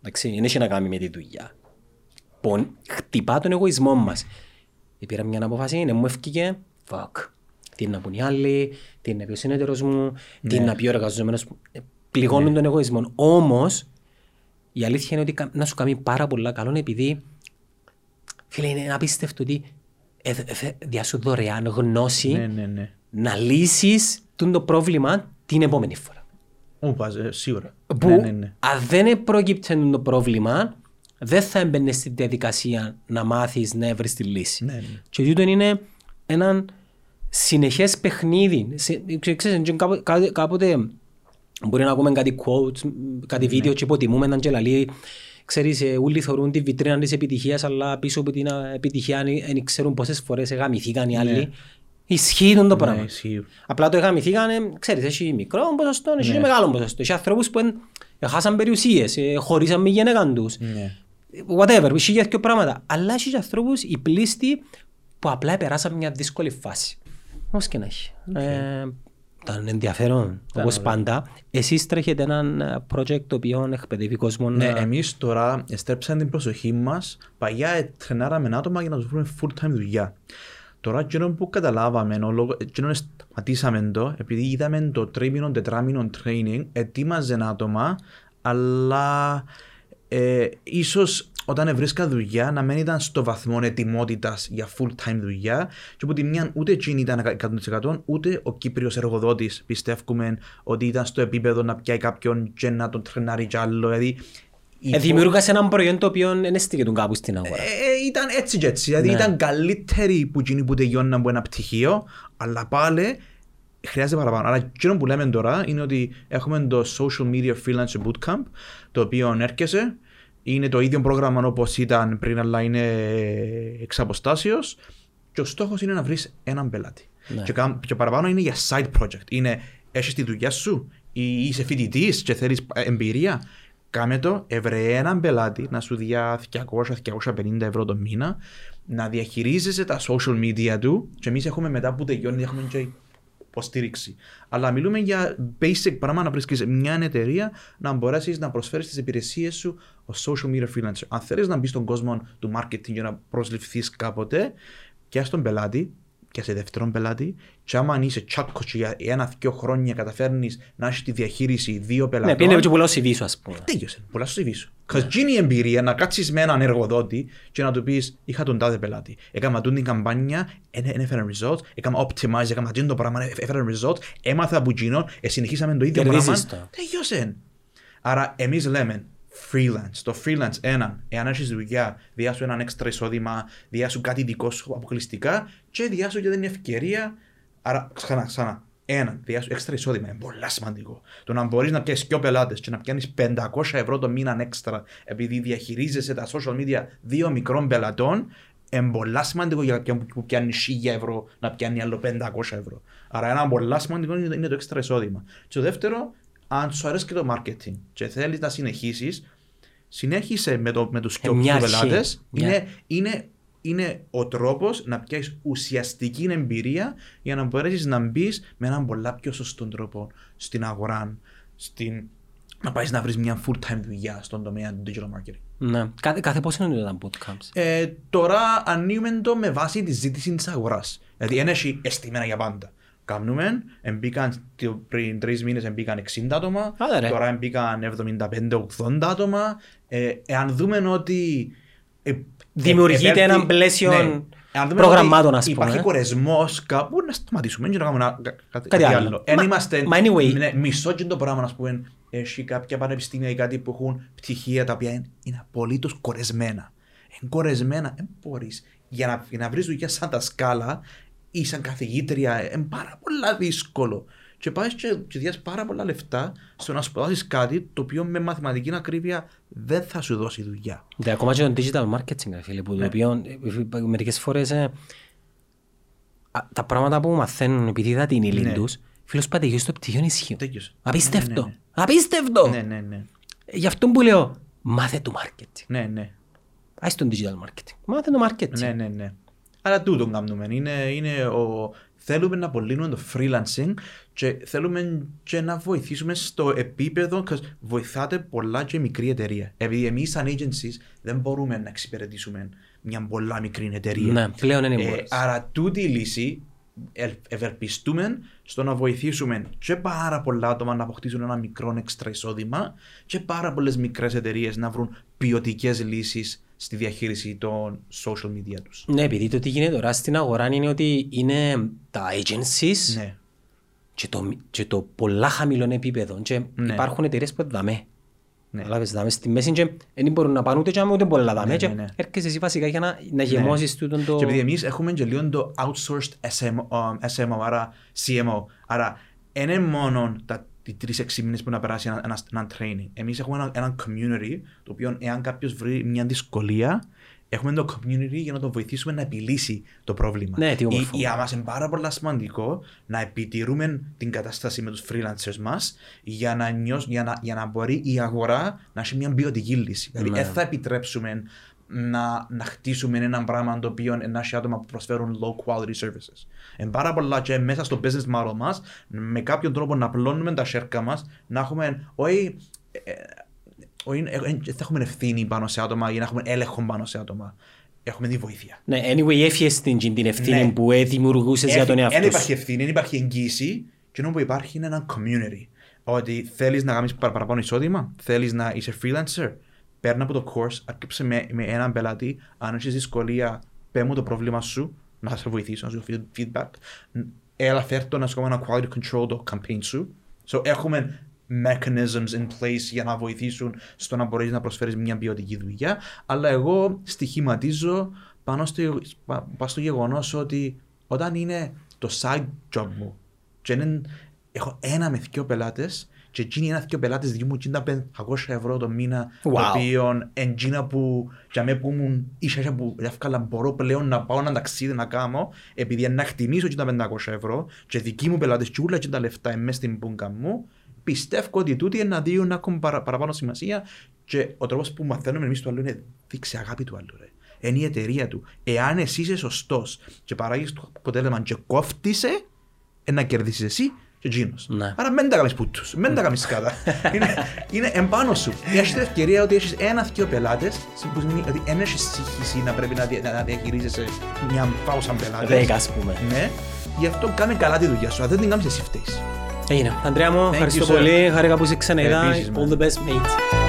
Εντάξει, δεν έχει να κάνει με τη δουλειά. Χτυπά τον εγωισμό μας. Πήρα μια απόφαση, μου έφυγε. Fuck. Τι είναι να πουν οι άλλοι, τι είναι να πει ο συνέτερος μου, τι είναι να πει ο εργαζόμενος μου. Πληγώνουν τον εγωισμό. Όμως, η αλήθεια είναι ότι να σου κάνει πάρα πολλά καλό επειδή, φίλε, είναι απίστευτο ότι διάσου δωρεάν γνώση να λύσεις το πρόβλημα την επόμενη φορά. Σίγουρα. Που αν δεν πρόκειται το πρόβλημα, δεν θα έμπαινε στη διαδικασία να μάθεις να βρεις τη λύση. Και τούτο είναι ένα συνεχές παιχνίδι. Ξέρετε, κάποτε μπορεί να ακούμε κάτι quotes, κάτι βίντεο και υποτιμούμε έναν γελαλί. Ξέρεις, όλοι θεωρούν τη βιτρίνα της επιτυχίας, αλλά πίσω από την επιτυχία δεν ξέρουν πόσες φορές γαμηθήκαν οι άλλοι. Ισχύει το πράγμα. Απλά το γαμηθήκαν, ξέρεις, έχει μικρό ποσοστό, έχει μεγάλο ποσοστό. Έχει ανθρώπους που χάσαν περιουσίες, χωρίσαν με γυναίκα τους. Whatever, έχει και πράγματα. Αλλά έχει ανθρώπους, οι πλήστοι, που απλά περάσαμε μια δύσκολη φάση. Όπως και να έχει. Ήταν ενδιαφέρον, όπως πάντα. Εσείς τρέχετε έναν project το οποίο εκπαιδεύει κόσμο. Ναι, εμείς τώρα εστρέψαμε την προσοχή μας. Παλιά τρενάραμε άτομα για να τους βρούμε full-time δουλειά. Τώρα, εκείνο που καταλάβαμε, εκείνο σταματήσαμε το, επειδή είδαμε το τρίμηνο, τετράμηνο training, ετοίμαζαν άτομα, αλλά ίσως όταν βρίσκα δουλειά να μην ήταν στο βαθμό ετοιμότητας για full-time δουλειά και από τη μια ούτε εκείνη ήταν 100% ούτε ο Κύπριος εργοδότης πιστεύουμε ότι ήταν στο επίπεδο να πιάει κάποιον και να τον τρενάρει κι άλλο. Δηλαδή, δημιούργασε έναν προϊόν το οποίο δεν έστηκε τον κάπου στην αγορά. Ήταν έτσι και έτσι. Δηλαδή ήταν καλύτεροι που εκείνοι που τελειώναν από ένα πτυχίο, αλλά πάλι χρειάζεται παραπάνω. Άρα, εκείνο που λέμε τώρα είναι ότι έχουμε το social media freelance bootcamp, το οποίο έρχεσαι. Είναι το ίδιο πρόγραμμα όπως ήταν πριν, αλλά είναι εξ αποστάσεως. Και ο στόχος είναι να βρεις έναν πελάτη. Ναι. Και παραπάνω είναι για side project. Είναι, έχεις τη δουλειά σου ή είσαι φοιτητής και θέλεις εμπειρία. Κάμε το, έβρε έναν πελάτη να σου δει 200-250 ευρώ το μήνα, να διαχειρίζεσαι τα social media του και εμείς έχουμε μετά που τελειώνει, έχουμε και υποστήριξη. Αλλά μιλούμε για basic πράγμα να βρίσκεις μια εταιρεία να μπορέσεις να προσφέρεις τις υπηρεσίες σου ως social media freelancer. Αν θέλεις να μπεις στον κόσμο του marketing για να προσληφθείς κάποτε, και στον πελάτη, και σε δεύτερον πελάτη, και άμα αν είσαι τσάκος για 1-2 χρόνια καταφέρνεις να έχεις τη διαχείριση 2 πελατών. Ναι, πήγαινε και πολλά στο CV σου, ας πούμε. Τέλειωσε, πολλά στο CV σου. Καζίνει η εμπειρία να κάτσεις με έναν εργοδότη και να του πεις είχα τον τάδε πελάτη. Έκανα την καμπάνια, έφεραν results, έκανα optimize, έκανα το πράγμα, έφεραν results, έμαθα από εκείνον, συνεχίσαμε το ίδιο πράγμα. Τέλειωσε. Άρα εμείς λέμε freelance. Το freelance, εάν έχεις δουλειά, διάσου έναν έξτρα εισόδημα, διάσου κάτι δικό σου αποκλειστικά και διάσου και την ευκαιρία. Άρα, ξανά, διάσου έξτρα εισόδημα. Είναι πολύ σημαντικό. Το να μπορείς να πιάσεις πιο πελάτες και να πιάνεις 500 ευρώ το μήνα έξτρα, επειδή διαχειρίζεσαι τα social media 2 μικρών πελατών, είναι πολύ σημαντικό για κάποιον που πιάνει 1000 ευρώ να πιάνει άλλο 500 ευρώ. Άρα, ένα πολύ σημαντικό είναι το έξτρα εισόδημα. Και το δεύτερο, αν σου αρέσει και το marketing και θέλεις να συνεχίσεις, συνέχισε με τους πιο πελάτες. Είναι ο τρόπος να πιάσεις ουσιαστική εμπειρία για να μπορέσεις να μπεις με έναν πολλά πιο σωστό τρόπο στην αγορά στην... να πάει να βρει μια full-time δουλειά στον τομέα του digital marketing. Ναι. Κάθε πόσο είναι τα bootcamps? Τώρα ανοίγουμε το με βάση τη ζήτηση τη αγορά. Δηλαδή, ένα έχει αισθημένα για πάντα. Κάνουμε, πριν 3 μήνες μπήκαν 60 άτομα, τώρα μπήκαν 75-80 άτομα. Εάν δούμε ότι. Δημιουργείται ένα πλαίσιο προγραμμάτων, ας πούμε. Υπάρχει κορεσμός κάπου, να σταματήσουμε και να κάνουμε κάτι άλλο. Εν είμαστε μισό και το πράγμα, ας πούμε, έχει κάποια πανεπιστήμια ή κάτι που έχουν πτυχία τα οποία είναι απολύτως κορεσμένα. Κορεσμένα, δεν μπορείς. Για να βρεις δουλειά σαν τα σκάλα ή σαν καθηγήτρια, είναι πάρα πολύ δύσκολο. Και πάει και διάζει πάρα πολλά λεφτά στο να σπουδάσεις κάτι το οποίο με μαθηματική ακρίβεια δεν θα σου δώσει δουλειά. Ναι, ακόμα και το digital marketing, φίλε, που το οποίο μερικές φορές τα πράγματα που μαθαίνουν επειδή δεν την ύλη τους, φίλος πατεγιούς στο πτυχίο ισχύω. Απίστευτο. Απίστευτο. Γι' αυτό που λέω, μάθε το marketing. Ναι. Άσε το digital marketing. Μάθε το marketing. Ναι. Αλλά τούτον κάνουμε. Θέλουμε να απολύνουμε το freelancing και θέλουμε και να βοηθήσουμε στο επίπεδο, βοηθάτε πολλά και μικρή εταιρεία. Επειδή εμείς σαν agencies δεν μπορούμε να εξυπηρετήσουμε μια πολλά μικρή εταιρεία. Ναι, πλέον είναι μπορείς. Άρα τούτη η λύση ευελπιστούμε στο να βοηθήσουμε και πάρα πολλά άτομα να αποκτήσουν ένα μικρό έξτρα εισόδημα και πάρα πολλές μικρές εταιρείες να βρουν ποιοτικές λύσεις στη διαχείριση των social media τους. Ναι, επειδή το τι γίνεται τώρα στην αγορά είναι ότι είναι τα agencies και το πολλά χαμηλών επίπεδων και υπάρχουν εταιρείες που δαμέ. Αλλά δαμέ στη μέση και δεν μπορούν να πάνε ούτε και ούτε πολλά δαμέ και έρχεσαι εσύ βασικά για να γεμώσεις τούτον το... Και επειδή εμείς έχουμε και λίγο το outsourced SMO, άρα CMO, άρα είναι μόνο τα 3-6 μήνες που να περάσει ένα training. Εμείς έχουμε ένα community, το οποίο εάν κάποιος βρει μια δυσκολία, έχουμε το community για να τον βοηθήσουμε να επιλύσει το πρόβλημα. Ναι, για μας είναι πάρα πολύ σημαντικό να επιτηρούμε την κατάσταση με τους freelancers μας για να μπορεί η αγορά να έχει μια ποιοτική λύση. Δηλαδή, δεν θα επιτρέψουμε να χτίσουμε ένα πράγμα το οποίο έχει άτομα που προσφέρουν low quality services. Είναι πάρα πολλά και μέσα στο business model μας, με κάποιον τρόπο να απλώνουμε τα σέρκα μας, να έχουμε, θα έχουμε ευθύνη πάνω σε άτομα ή να έχουμε έλεγχο πάνω σε άτομα. Έχουμε τη βοήθεια. Ναι, anyway, έφυγες την ευθύνη που δημιουργούσες για τον εαυτό σου. Δεν υπάρχει ευθύνη, δεν υπάρχει εγγύηση και ενώ που υπάρχει είναι ένα community. Ότι θέλεις να κάνεις παραπάνω εισόδημα, θέλεις να είσαι freelancer, παίρνω από το course, αρκέψε με έναν πελάτη, αν έχεις δυσκολία, πέ μου το πρόβλημα σου, να σε βοηθήσω, να σου δώσω feedback. Έλα φέρτο να σου κάνουμε ένα quality control το campaign σου. So, έχουμε mechanisms in place για να βοηθήσουν στο να μπορείς να προσφέρεις μια ποιοτική δουλειά. Αλλά εγώ στοιχηματίζω πάνω στο γεγονός ότι όταν είναι το side job μου και έχω ένα με 2 πελάτες, και εκείνοι είναι δύο πελάτες δική μου και ήταν 500 ευρώ το μήνα, το οποίο εκείνα που για μένα που ήμουν ίσα που έφκαλα μπορώ πλέον να πάω ένα ταξίδι να κάνω επειδή να χτιμήσω και τα 500 ευρώ και δικοί μου πελάτες και όλα και τα λεφτά μέσα στην πούγκα μου, πιστεύω ότι τούτοι να δίνουν ακόμα παραπάνω σημασία και ο τρόπος που μαθαίνουμε εμείς του άλλου είναι δείξε αγάπη του άλλου ρε. Είναι η εταιρεία του. Εάν εσύ είσαι σωστός και παράγεις το αποτέλεσμα και κόφτησε, να κερδίσεις εσύ. Ναι. Άρα μην τα κάνεις πουτους, μην τα κάνεις σκάτα. Είναι εμπάνω σου. Έχεις την ευκαιρία ότι έχεις 1-2 πελάτες, που σημαίνει ότι δεν έχεις σύγχυση να πρέπει να διαχειρίζεσαι μια φάουσα πελάτες. 10 ας πούμε. Ναι, γι' αυτό κάνε καλά τη δουλειά σου, αν δεν την κάνεις εσύ φταίς. Έγινε. Αντρέα μου, ευχαριστώ πολύ, χάρηκα που είσαι ξαναειδά. All the best, mate.